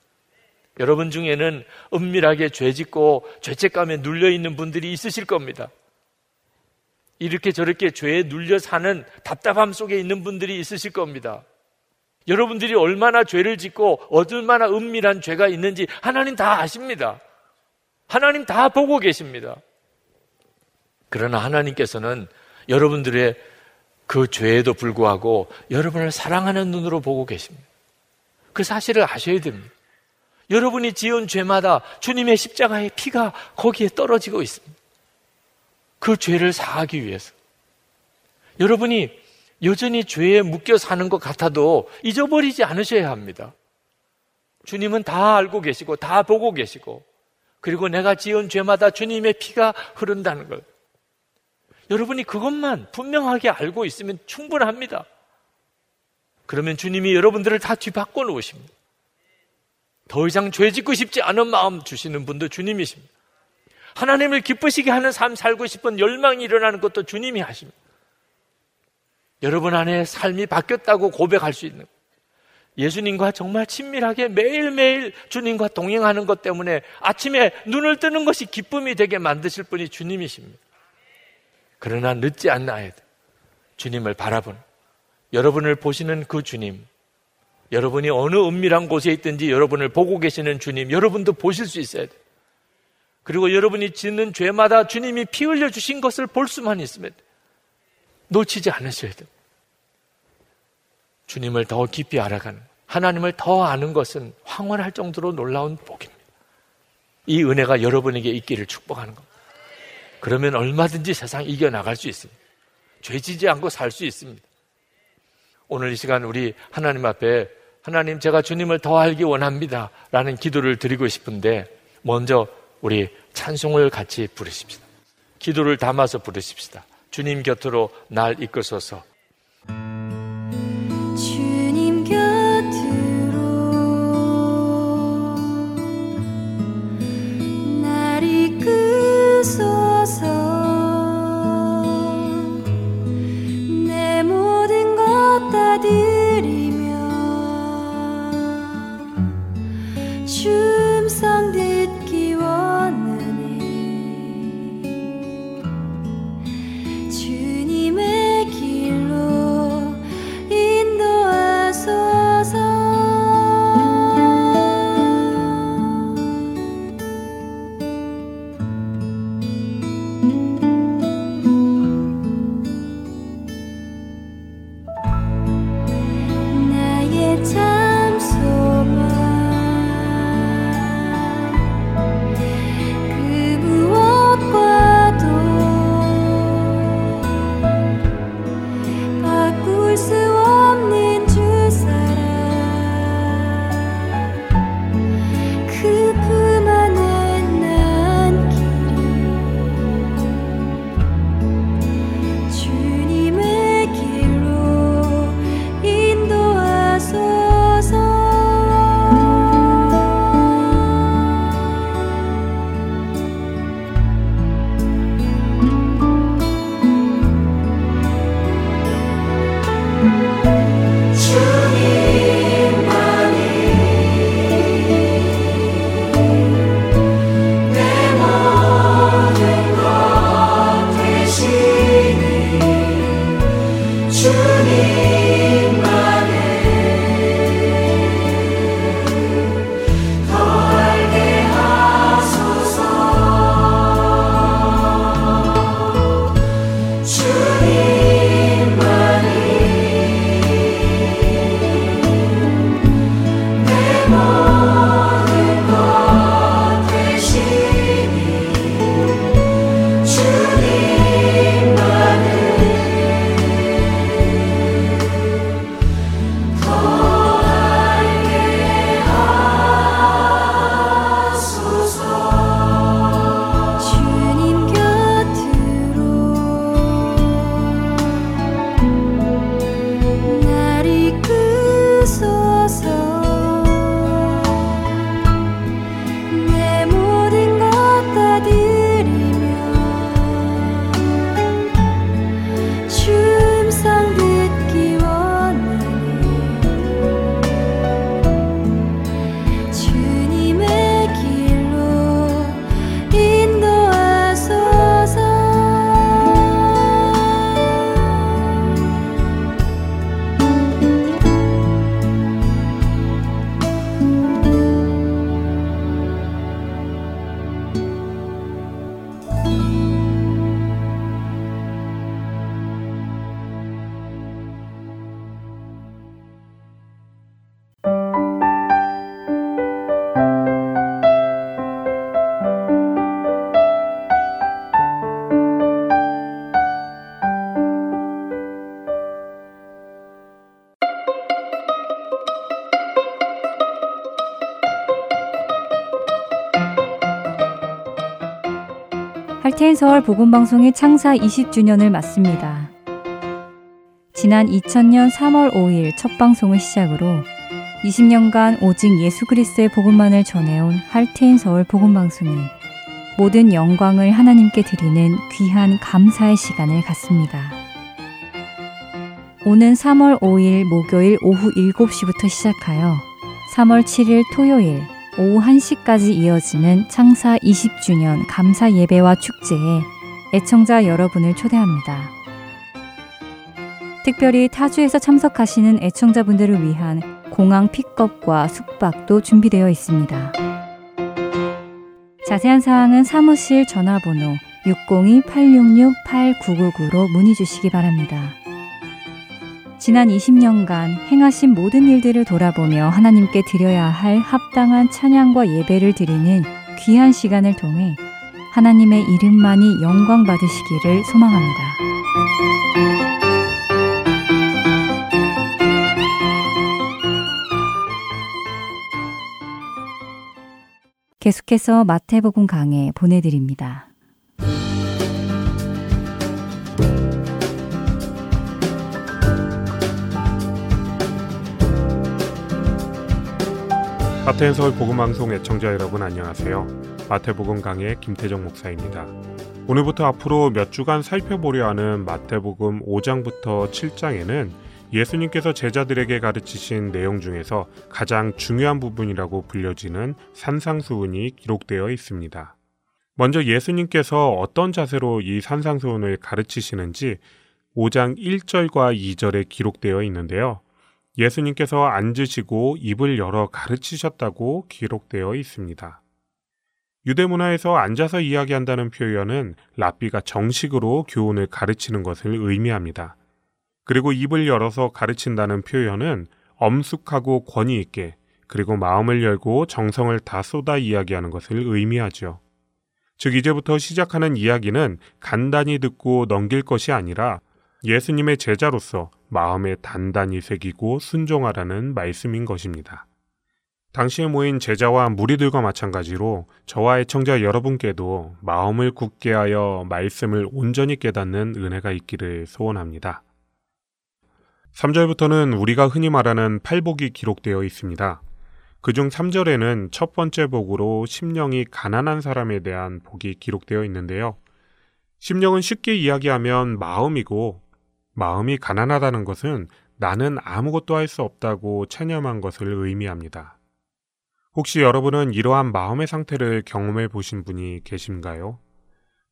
여러분 중에는 은밀하게 죄짓고 죄책감에 눌려있는 분들이 있으실 겁니다. 이렇게 저렇게 죄에 눌려 사는 답답함 속에 있는 분들이 있으실 겁니다. 여러분들이 얼마나 죄를 짓고 얼마나 은밀한 죄가 있는지 하나님 다 아십니다. 하나님 다 보고 계십니다. 그러나 하나님께서는 여러분들의 그 죄에도 불구하고 여러분을 사랑하는 눈으로 보고 계십니다. 그 사실을 아셔야 됩니다. 여러분이 지은 죄마다 주님의 십자가의 피가 거기에 떨어지고 있습니다. 그 죄를 사하기 위해서. 여러분이 여전히 죄에 묶여 사는 것 같아도 잊어버리지 않으셔야 합니다. 주님은 다 알고 계시고 다 보고 계시고, 그리고 내가 지은 죄마다 주님의 피가 흐른다는 걸 여러분이 그것만 분명하게 알고 있으면 충분합니다. 그러면 주님이 여러분들을 다 뒤바꿔 놓으십니다. 더 이상 죄 짓고 싶지 않은 마음 주시는 분도 주님이십니다. 하나님을 기쁘시게 하는 삶 살고 싶은 열망이 일어나는 것도 주님이 하십니다. 여러분 안에 삶이 바뀌었다고 고백할 수 있는, 예수님과 정말 친밀하게 매일매일 주님과 동행하는 것 때문에 아침에 눈을 뜨는 것이 기쁨이 되게 만드실 분이 주님이십니다. 그러나 늦지 않나야 돼. 주님을 바라보는, 여러분을 보시는 그 주님, 여러분이 어느 은밀한 곳에 있든지 여러분을 보고 계시는 주님, 여러분도 보실 수 있어야 돼. 그리고 여러분이 짓는 죄마다 주님이 피 흘려 주신 것을 볼 수만 있으면 돼. 놓치지 않으셔야 돼. 주님을 더 깊이 알아가는, 하나님을 더 아는 것은 황홀할 정도로 놀라운 복입니다. 이 은혜가 여러분에게 있기를 축복하는 겁니다. 그러면 얼마든지 세상 이겨나갈 수 있습니다. 죄지지 않고 살 수 있습니다. 오늘 이 시간 우리 하나님 앞에, 하나님 제가 주님을 더 알기 원합니다 라는 기도를 드리고 싶은데, 먼저 우리 찬송을 같이 부르십시다. 기도를 담아서 부르십시다. 주님 곁으로 날 이끄소서. 내 모든 것 다 드리며 춤성 듣기 원하네. 주님의 길로 할테인 서울 복음방송이 창사 이십 주년을 맞습니다. 지난 이천 년 삼 월 오 일 첫 방송을 시작으로 이십 년간 오직 예수 그리스도의 복음만을 전해온 할테인 서울 복음방송이 모든 영광을 하나님께 드리는 귀한 감사의 시간을 갖습니다. 오는 삼 월 오 일 목요일 오후 일곱 시부터 시작하여 삼 월 칠 일 토요일 오후 한 시까지 이어지는 창사 이십 주년 감사 예배와 축제에 애청자 여러분을 초대합니다. 특별히 타주에서 참석하시는 애청자분들을 위한 공항 픽업과 숙박도 준비되어 있습니다. 자세한 사항은 사무실 전화번호 육공이 팔육육 팔구구구로 문의 주시기 바랍니다. 지난 이십 년간 행하신 모든 일들을 돌아보며 하나님께 드려야 할 합당한 찬양과 예배를 드리는 귀한 시간을 통해 하나님의 이름만이 영광 받으시기를 소망합니다. 계속해서 마태복음 강해 보내드립니다. 마태인 서울 복음방송 애청자 여러분 안녕하세요. 마태복음 강해 김태정 목사입니다. 오늘부터 앞으로 몇 주간 살펴보려 하는 마태복음 오 장부터 칠 장에는 예수님께서 제자들에게 가르치신 내용 중에서 가장 중요한 부분이라고 불려지는 산상수훈이 기록되어 있습니다. 먼저 예수님께서 어떤 자세로 이 산상수훈을 가르치시는지 오 장 일 절과 이 절에 기록되어 있는데요. 예수님께서 앉으시고 입을 열어 가르치셨다고 기록되어 있습니다. 유대 문화에서 앉아서 이야기한다는 표현은 랍비가 정식으로 교훈을 가르치는 것을 의미합니다. 그리고 입을 열어서 가르친다는 표현은 엄숙하고 권위 있게, 그리고 마음을 열고 정성을 다 쏟아 이야기하는 것을 의미하죠. 즉 이제부터 시작하는 이야기는 간단히 듣고 넘길 것이 아니라 예수님의 제자로서 마음에 단단히 새기고 순종하라는 말씀인 것입니다. 당시에 모인 제자와 무리들과 마찬가지로 저와 애청자 여러분께도 마음을 굳게 하여 말씀을 온전히 깨닫는 은혜가 있기를 소원합니다. 삼 절부터는 우리가 흔히 말하는 팔복이 기록되어 있습니다. 그중 삼 절에는 첫 번째 복으로 심령이 가난한 사람에 대한 복이 기록되어 있는데요. 심령은 쉽게 이야기하면 마음이고, 마음이 가난하다는 것은 나는 아무것도 할 수 없다고 체념한 것을 의미합니다. 혹시 여러분은 이러한 마음의 상태를 경험해 보신 분이 계신가요?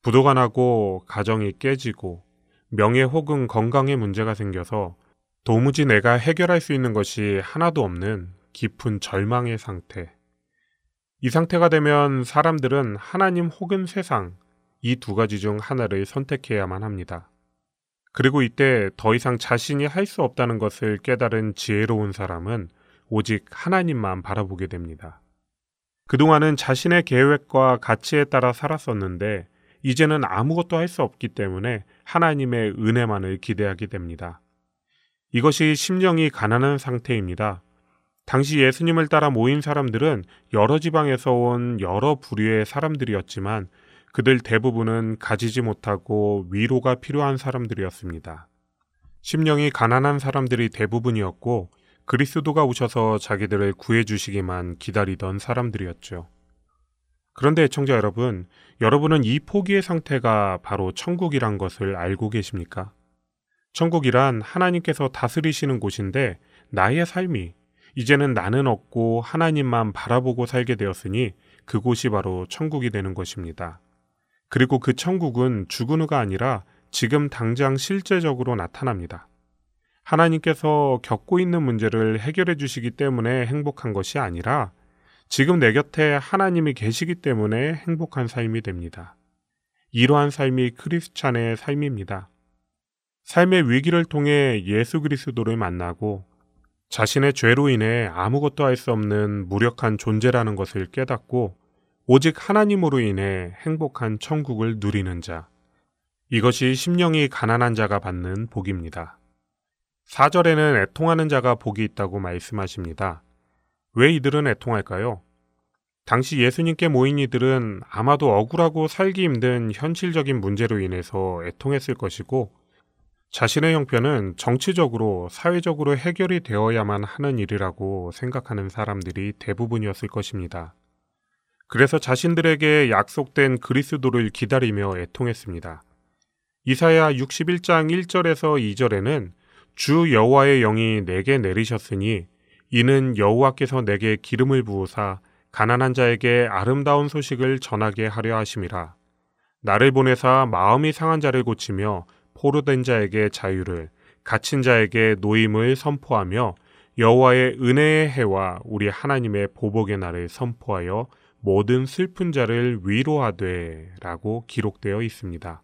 부도가나고 가정이 깨지고 명예 혹은 건강에 문제가 생겨서 도무지 내가 해결할 수 있는 것이 하나도 없는 깊은 절망의 상태. 이 상태가 되면 사람들은 하나님 혹은 세상, 이 두 가지 중 하나를 선택해야만 합니다. 그리고 이때 더 이상 자신이 할 수 없다는 것을 깨달은 지혜로운 사람은 오직 하나님만 바라보게 됩니다. 그동안은 자신의 계획과 가치에 따라 살았었는데 이제는 아무것도 할 수 없기 때문에 하나님의 은혜만을 기대하게 됩니다. 이것이 심령이 가난한 상태입니다. 당시 예수님을 따라 모인 사람들은 여러 지방에서 온 여러 부류의 사람들이었지만 그들 대부분은 가지지 못하고 위로가 필요한 사람들이었습니다. 심령이 가난한 사람들이 대부분이었고 그리스도가 오셔서 자기들을 구해주시기만 기다리던 사람들이었죠. 그런데 애청자 여러분, 여러분은 이 포기의 상태가 바로 천국이란 것을 알고 계십니까? 천국이란 하나님께서 다스리시는 곳인데 나의 삶이 이제는 나는 없고 하나님만 바라보고 살게 되었으니 그곳이 바로 천국이 되는 것입니다. 그리고 그 천국은 죽은 후가 아니라 지금 당장 실제적으로 나타납니다. 하나님께서 겪고 있는 문제를 해결해 주시기 때문에 행복한 것이 아니라 지금 내 곁에 하나님이 계시기 때문에 행복한 삶이 됩니다. 이러한 삶이 크리스찬의 삶입니다. 삶의 위기를 통해 예수 그리스도를 만나고 자신의 죄로 인해 아무것도 할 수 없는 무력한 존재라는 것을 깨닫고 오직 하나님으로 인해 행복한 천국을 누리는 자, 이것이 심령이 가난한 자가 받는 복입니다. 사 절에는 애통하는 자가 복이 있다고 말씀하십니다. 왜 이들은 애통할까요? 당시 예수님께 모인 이들은 아마도 억울하고 살기 힘든 현실적인 문제로 인해서 애통했을 것이고, 자신의 형편은 정치적으로, 사회적으로 해결이 되어야만 하는 일이라고 생각하는 사람들이 대부분이었을 것입니다. 그래서 자신들에게 약속된 그리스도를 기다리며 애통했습니다. 이사야 육십일 장 일 절에서 이 절에는 주 여호와의 영이 내게 내리셨으니 이는 여호와께서 내게 기름을 부으사 가난한 자에게 아름다운 소식을 전하게 하려 하심이라. 나를 보내사 마음이 상한 자를 고치며 포로된 자에게 자유를, 갇힌 자에게 노임을 선포하며 여호와의 은혜의 해와 우리 하나님의 보복의 날을 선포하여 모든 슬픈 자를 위로하되 라고 기록되어 있습니다.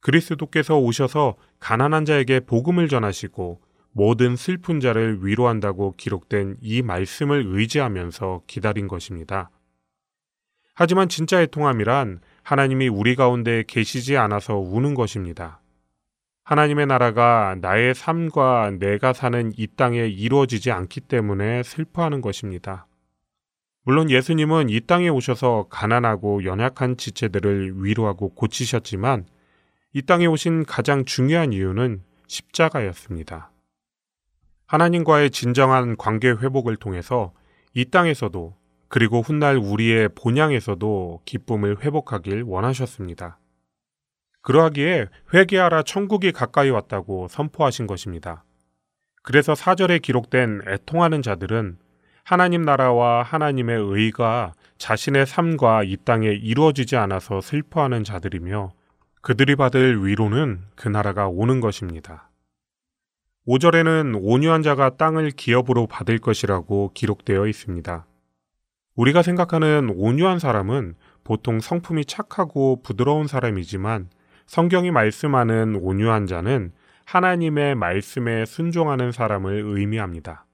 그리스도께서 오셔서 가난한 자에게 복음을 전하시고 모든 슬픈 자를 위로한다고 기록된 이 말씀을 의지하면서 기다린 것입니다. 하지만 진짜 애통함이란 하나님이 우리 가운데 계시지 않아서 우는 것입니다. 하나님의 나라가 나의 삶과 내가 사는 이 땅에 이루어지지 않기 때문에 슬퍼하는 것입니다. 물론 예수님은 이 땅에 오셔서 가난하고 연약한 지체들을 위로하고 고치셨지만 이 땅에 오신 가장 중요한 이유는 십자가였습니다. 하나님과의 진정한 관계 회복을 통해서 이 땅에서도 그리고 훗날 우리의 본향에서도 기쁨을 회복하길 원하셨습니다. 그러하기에 회개하라 천국이 가까이 왔다고 선포하신 것입니다. 그래서 사 절에 기록된 애통하는 자들은 하나님 나라와 하나님의 의가 자신의 삶과 이 땅에 이루어지지 않아서 슬퍼하는 자들이며 그들이 받을 위로는 그 나라가 오는 것입니다. 오 절에는 온유한 자가 땅을 기업으로 받을 것이라고 기록되어 있습니다. 우리가 생각하는 온유한 사람은 보통 성품이 착하고 부드러운 사람이지만 성경이 말씀하는 온유한 자는 하나님의 말씀에 순종하는 사람을 의미합니다.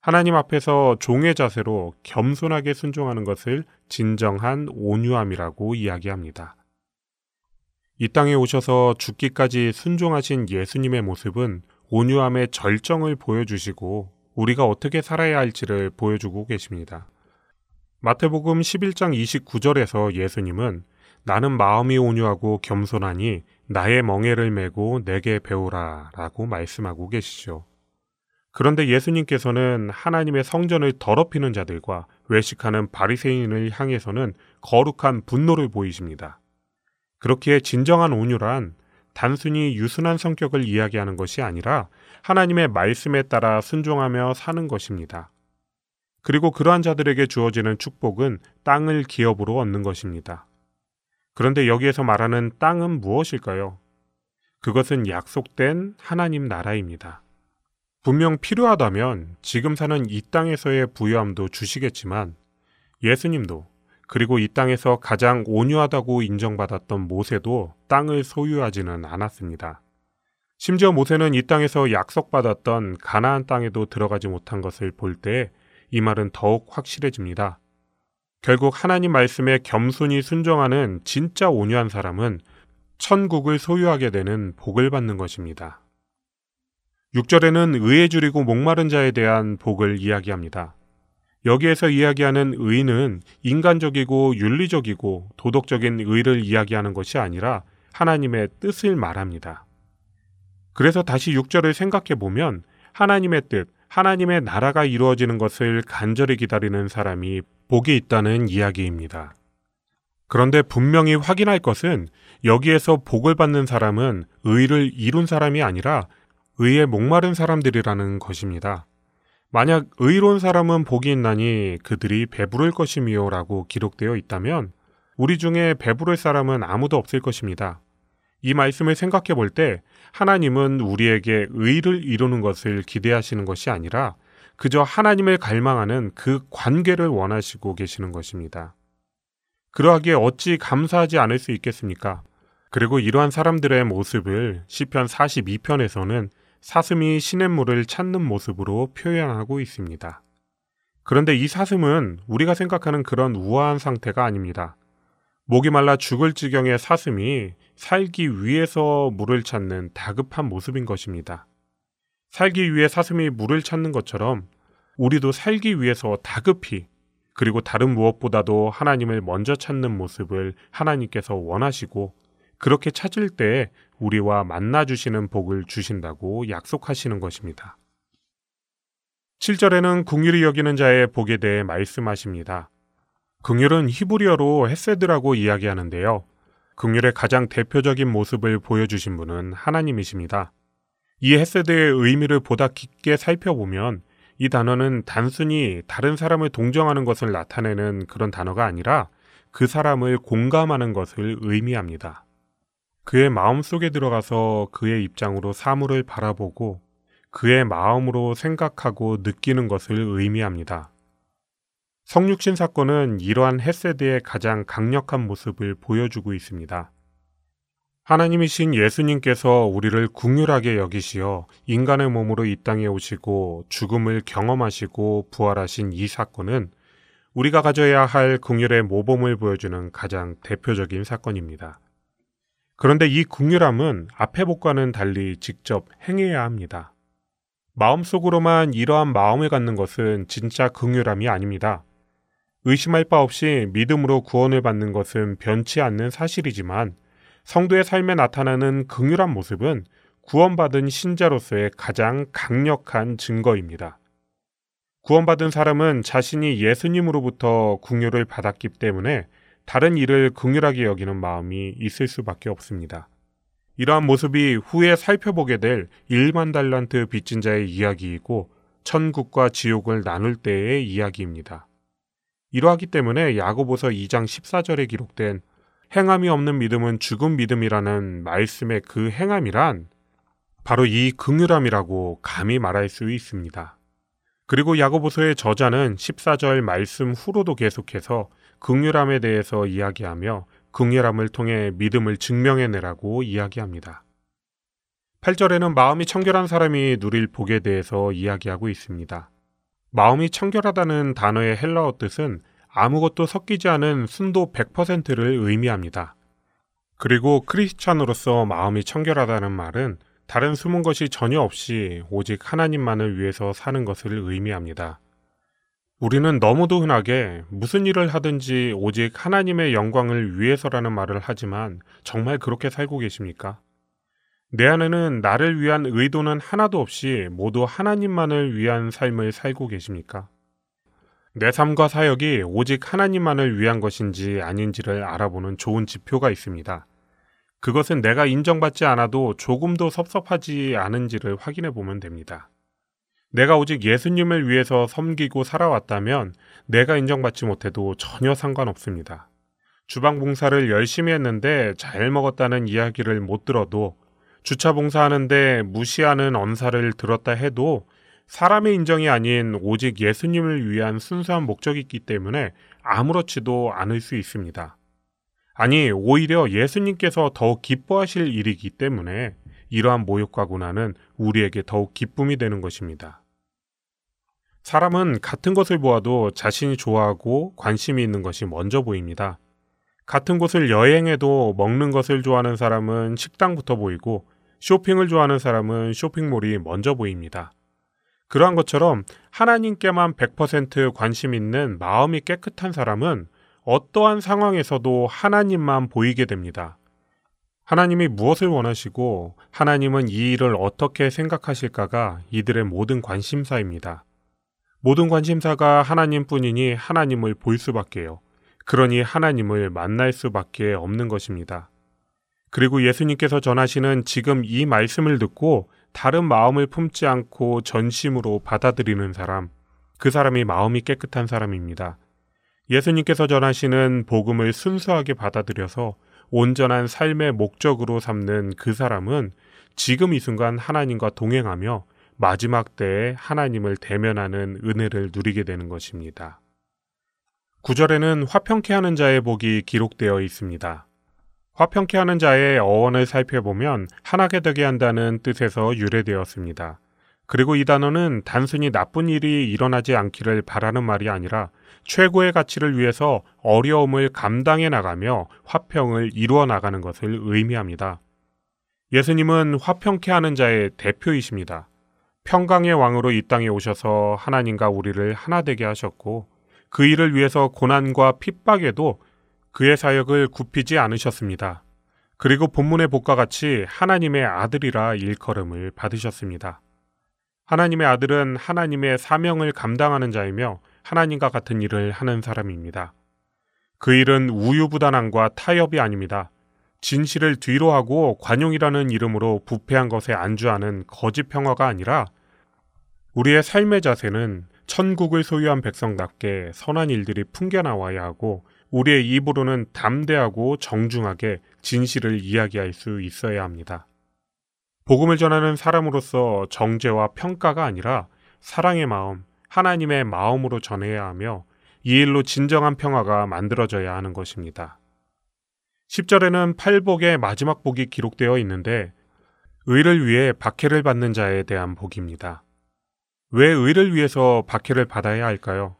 하나님 앞에서 종의 자세로 겸손하게 순종하는 것을 진정한 온유함이라고 이야기합니다. 이 땅에 오셔서 죽기까지 순종하신 예수님의 모습은 온유함의 절정을 보여주시고 우리가 어떻게 살아야 할지를 보여주고 계십니다. 마태복음 십일 장 이십구 절에서 예수님은 나는 마음이 온유하고 겸손하니 나의 멍에를 메고 내게 배우라 라고 말씀하고 계시죠. 그런데 예수님께서는 하나님의 성전을 더럽히는 자들과 외식하는 바리새인을 향해서는 거룩한 분노를 보이십니다. 그렇기에 진정한 온유란 단순히 유순한 성격을 이야기하는 것이 아니라 하나님의 말씀에 따라 순종하며 사는 것입니다. 그리고 그러한 자들에게 주어지는 축복은 땅을 기업으로 얻는 것입니다. 그런데 여기에서 말하는 땅은 무엇일까요? 그것은 약속된 하나님 나라입니다. 분명 필요하다면 지금 사는 이 땅에서의 부유함도 주시겠지만 예수님도 그리고 이 땅에서 가장 온유하다고 인정받았던 모세도 땅을 소유하지는 않았습니다. 심지어 모세는 이 땅에서 약속받았던 가나안 땅에도 들어가지 못한 것을 볼 때 이 말은 더욱 확실해집니다. 결국 하나님 말씀에 겸손히 순종하는 진짜 온유한 사람은 천국을 소유하게 되는 복을 받는 것입니다. 육 절에는 의에 주리고 목마른 자에 대한 복을 이야기합니다. 여기에서 이야기하는 의는 인간적이고 윤리적이고 도덕적인 의를 이야기하는 것이 아니라 하나님의 뜻을 말합니다. 그래서 다시 육 절을 생각해 보면 하나님의 뜻, 하나님의 나라가 이루어지는 것을 간절히 기다리는 사람이 복이 있다는 이야기입니다. 그런데 분명히 확인할 것은 여기에서 복을 받는 사람은 의를 이룬 사람이 아니라 의에 목마른 사람들이라는 것입니다. 만약 의로운 사람은 복이 있나니 그들이 배부를 것이미요 라고 기록되어 있다면 우리 중에 배부를 사람은 아무도 없을 것입니다. 이 말씀을 생각해 볼 때 하나님은 우리에게 의를 이루는 것을 기대하시는 것이 아니라 그저 하나님을 갈망하는 그 관계를 원하시고 계시는 것입니다. 그러하기에 어찌 감사하지 않을 수 있겠습니까? 그리고 이러한 사람들의 모습을 시편 사십이 편에서는 사슴이 시냇물을 찾는 모습으로 표현하고 있습니다. 그런데 이 사슴은 우리가 생각하는 그런 우아한 상태가 아닙니다. 목이 말라 죽을 지경의 사슴이 살기 위해서 물을 찾는 다급한 모습인 것입니다. 살기 위해 사슴이 물을 찾는 것처럼 우리도 살기 위해서 다급히, 그리고 다른 무엇보다도 하나님을 먼저 찾는 모습을 하나님께서 원하시고 그렇게 찾을 때 우리와 만나 주시는 복을 주신다고 약속하시는 것입니다. 칠 절에는 긍휼히 여기는 자의 복에 대해 말씀하십니다. 긍휼은 히브리어로 헤세드라고 이야기하는데요. 긍휼의 가장 대표적인 모습을 보여주신 분은 하나님이십니다. 이 헤세드의 의미를 보다 깊게 살펴보면 이 단어는 단순히 다른 사람을 동정하는 것을 나타내는 그런 단어가 아니라 그 사람을 공감하는 것을 의미합니다. 그의 마음속에 들어가서 그의 입장으로 사물을 바라보고 그의 마음으로 생각하고 느끼는 것을 의미합니다. 성육신 사건은 이러한 헤세드의 가장 강력한 모습을 보여주고 있습니다. 하나님이신 예수님께서 우리를 긍휼하게 여기시어 인간의 몸으로 이 땅에 오시고 죽음을 경험하시고 부활하신 이 사건은 우리가 가져야 할 긍휼의 모범을 보여주는 가장 대표적인 사건입니다. 그런데 이 긍휼함은 앞의 복과는 달리 직접 행해야 합니다. 마음속으로만 이러한 마음을 갖는 것은 진짜 긍휼함이 아닙니다. 의심할 바 없이 믿음으로 구원을 받는 것은 변치 않는 사실이지만 성도의 삶에 나타나는 긍휼한 모습은 구원받은 신자로서의 가장 강력한 증거입니다. 구원받은 사람은 자신이 예수님으로부터 긍휼을 받았기 때문에 다른 일을 긍휼하게 여기는 마음이 있을 수밖에 없습니다. 이러한 모습이 후에 살펴보게 될 일만 달란트 빚진 자의 이야기이고 천국과 지옥을 나눌 때의 이야기입니다. 이러하기 때문에 야고보서 이 장 십사 절에 기록된 행함이 없는 믿음은 죽은 믿음이라는 말씀의 그 행함이란 바로 이 긍휼함이라고 감히 말할 수 있습니다. 그리고 야고보서의 저자는 십사 절 말씀 후로도 계속해서 긍휼함에 대해서 이야기하며 긍휼함을 통해 믿음을 증명해내라고 이야기합니다. 팔 절에는 마음이 청결한 사람이 누릴 복에 대해서 이야기하고 있습니다. 마음이 청결하다는 단어의 헬라어 뜻은 아무것도 섞이지 않은 순도 백 퍼센트를 의미합니다. 그리고 크리스찬으로서 마음이 청결하다는 말은 다른 숨은 것이 전혀 없이 오직 하나님만을 위해서 사는 것을 의미합니다. 우리는 너무도 흔하게 무슨 일을 하든지 오직 하나님의 영광을 위해서라는 말을 하지만 정말 그렇게 살고 계십니까? 내 안에는 나를 위한 의도는 하나도 없이 모두 하나님만을 위한 삶을 살고 계십니까? 내 삶과 사역이 오직 하나님만을 위한 것인지 아닌지를 알아보는 좋은 지표가 있습니다. 그것은 내가 인정받지 않아도 조금도 섭섭하지 않은지를 확인해 보면 됩니다. 내가 오직 예수님을 위해서 섬기고 살아왔다면 내가 인정받지 못해도 전혀 상관없습니다. 주방 봉사를 열심히 했는데 잘 먹었다는 이야기를 못 들어도 주차 봉사하는데 무시하는 언사를 들었다 해도 사람의 인정이 아닌 오직 예수님을 위한 순수한 목적이 있기 때문에 아무렇지도 않을 수 있습니다. 아니, 오히려 예수님께서 더욱 기뻐하실 일이기 때문에 이러한 모욕과 고난은 우리에게 더욱 기쁨이 되는 것입니다. 사람은 같은 것을 보아도 자신이 좋아하고 관심이 있는 것이 먼저 보입니다. 같은 곳을 여행해도 먹는 것을 좋아하는 사람은 식당부터 보이고 쇼핑을 좋아하는 사람은 쇼핑몰이 먼저 보입니다. 그러한 것처럼 하나님께만 백 퍼센트 관심 있는 마음이 깨끗한 사람은 어떠한 상황에서도 하나님만 보이게 됩니다. 하나님이 무엇을 원하시고 하나님은 이 일을 어떻게 생각하실까가 이들의 모든 관심사입니다. 모든 관심사가 하나님뿐이니 하나님을 볼 수밖에요. 그러니 하나님을 만날 수밖에 없는 것입니다. 그리고 예수님께서 전하시는 지금 이 말씀을 듣고 다른 마음을 품지 않고 전심으로 받아들이는 사람, 그 사람이 마음이 깨끗한 사람입니다. 예수님께서 전하시는 복음을 순수하게 받아들여서 온전한 삶의 목적으로 삼는 그 사람은 지금 이 순간 하나님과 동행하며 마지막 때에 하나님을 대면하는 은혜를 누리게 되는 것입니다. 구 절에는 화평케 하는 자의 복이 기록되어 있습니다. 화평케 하는 자의 어원을 살펴보면 하나게 되게 한다는 뜻에서 유래되었습니다. 그리고 이 단어는 단순히 나쁜 일이 일어나지 않기를 바라는 말이 아니라 최고의 가치를 위해서 어려움을 감당해 나가며 화평을 이루어 나가는 것을 의미합니다. 예수님은 화평케 하는 자의 대표이십니다. 평강의 왕으로 이 땅에 오셔서 하나님과 우리를 하나 되게 하셨고 그 일을 위해서 고난과 핍박에도 그의 사역을 굽히지 않으셨습니다. 그리고 본문의 복과 같이 하나님의 아들이라 일컬음을 받으셨습니다. 하나님의 아들은 하나님의 사명을 감당하는 자이며 하나님과 같은 일을 하는 사람입니다. 그 일은 우유부단함과 타협이 아닙니다. 진실을 뒤로 하고 관용이라는 이름으로 부패한 것에 안주하는 거짓 평화가 아니라 우리의 삶의 자세는 천국을 소유한 백성답게 선한 일들이 풍겨나와야 하고 우리의 입으로는 담대하고 정중하게 진실을 이야기할 수 있어야 합니다. 복음을 전하는 사람으로서 정죄와 평가가 아니라 사랑의 마음, 하나님의 마음으로 전해야 하며 이 일로 진정한 평화가 만들어져야 하는 것입니다. 십 절에는 팔복의 마지막 복이 기록되어 있는데 의를 위해 박해를 받는 자에 대한 복입니다. 왜 의를 위해서 박해를 받아야 할까요?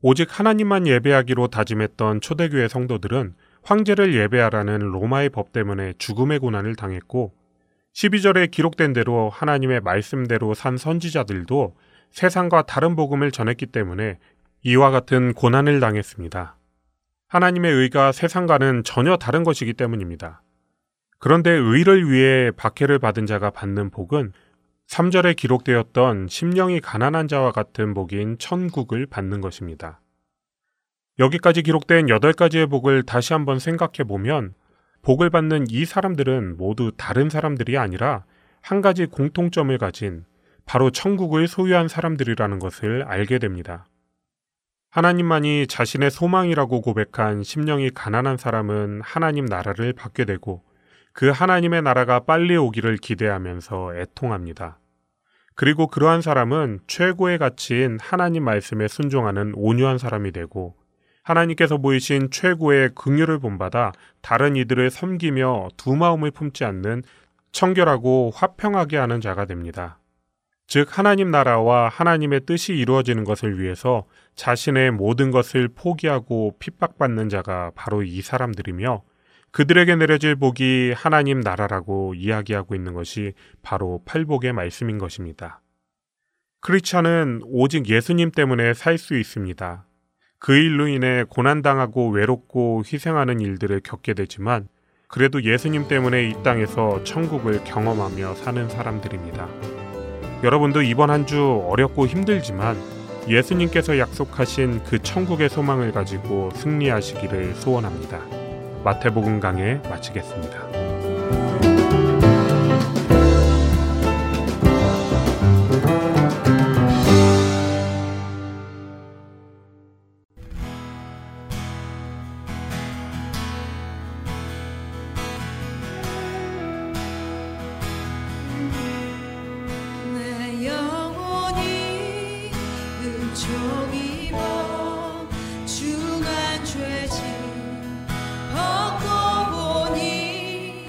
오직 하나님만 예배하기로 다짐했던 초대교회 성도들은 황제를 예배하라는 로마의 법 때문에 죽음의 고난을 당했고 십이 절에 기록된 대로 하나님의 말씀대로 산 선지자들도 세상과 다른 복음을 전했기 때문에 이와 같은 고난을 당했습니다. 하나님의 의가 세상과는 전혀 다른 것이기 때문입니다. 그런데 의를 위해 박해를 받은 자가 받는 복은 삼 절에 기록되었던 심령이 가난한 자와 같은 복인 천국을 받는 것입니다. 여기까지 기록된 여덟 가지의 복을 다시 한번 생각해 보면 복을 받는 이 사람들은 모두 다른 사람들이 아니라 한 가지 공통점을 가진 바로 천국을 소유한 사람들이라는 것을 알게 됩니다. 하나님만이 자신의 소망이라고 고백한 심령이 가난한 사람은 하나님 나라를 받게 되고 그 하나님의 나라가 빨리 오기를 기대하면서 애통합니다. 그리고 그러한 사람은 최고의 가치인 하나님 말씀에 순종하는 온유한 사람이 되고 하나님께서 보이신 최고의 긍휼을 본받아 다른 이들을 섬기며 두 마음을 품지 않는 청결하고 화평하게 하는 자가 됩니다. 즉 하나님 나라와 하나님의 뜻이 이루어지는 것을 위해서 자신의 모든 것을 포기하고 핍박받는 자가 바로 이 사람들이며 그들에게 내려질 복이 하나님 나라라고 이야기하고 있는 것이 바로 팔복의 말씀인 것입니다. 크리스찬은 오직 예수님 때문에 살 수 있습니다. 그 일로 인해 고난당하고 외롭고 희생하는 일들을 겪게 되지만 그래도 예수님 때문에 이 땅에서 천국을 경험하며 사는 사람들입니다. 여러분도 이번 한 주 어렵고 힘들지만 예수님께서 약속하신 그 천국의 소망을 가지고 승리하시기를 소원합니다. 마태복음 강해 마치겠습니다. 주만 죄짐 벗고 보니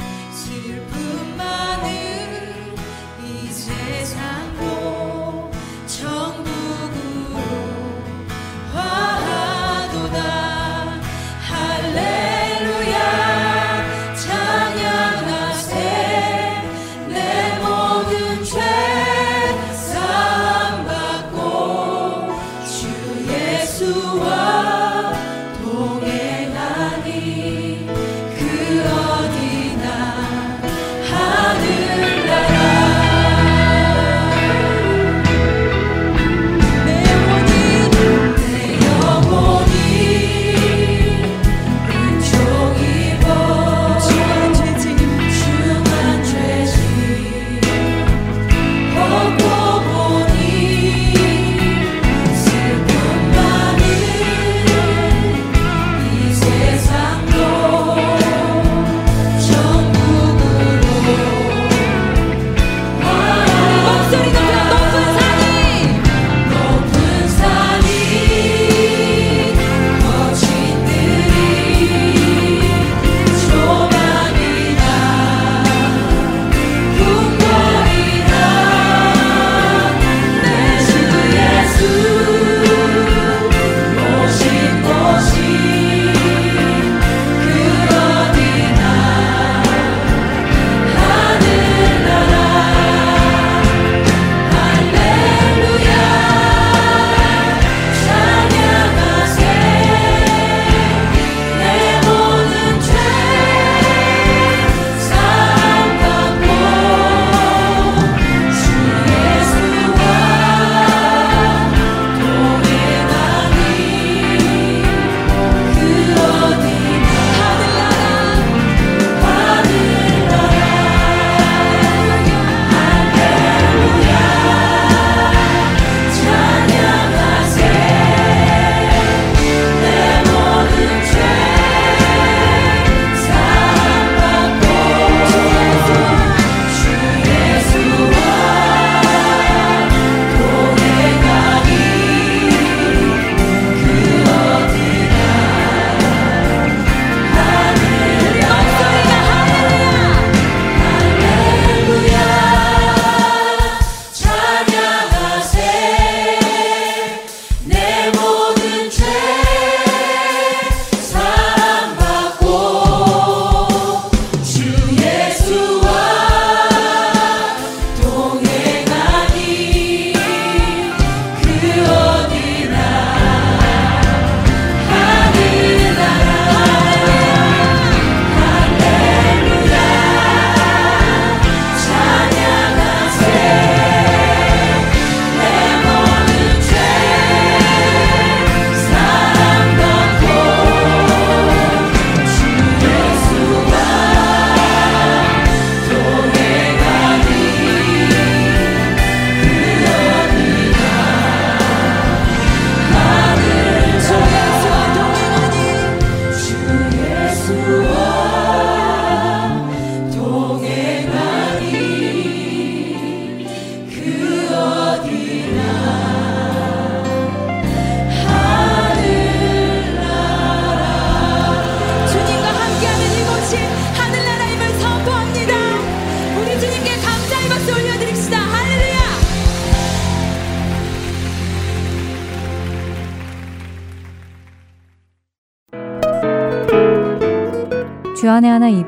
주안의 하나 이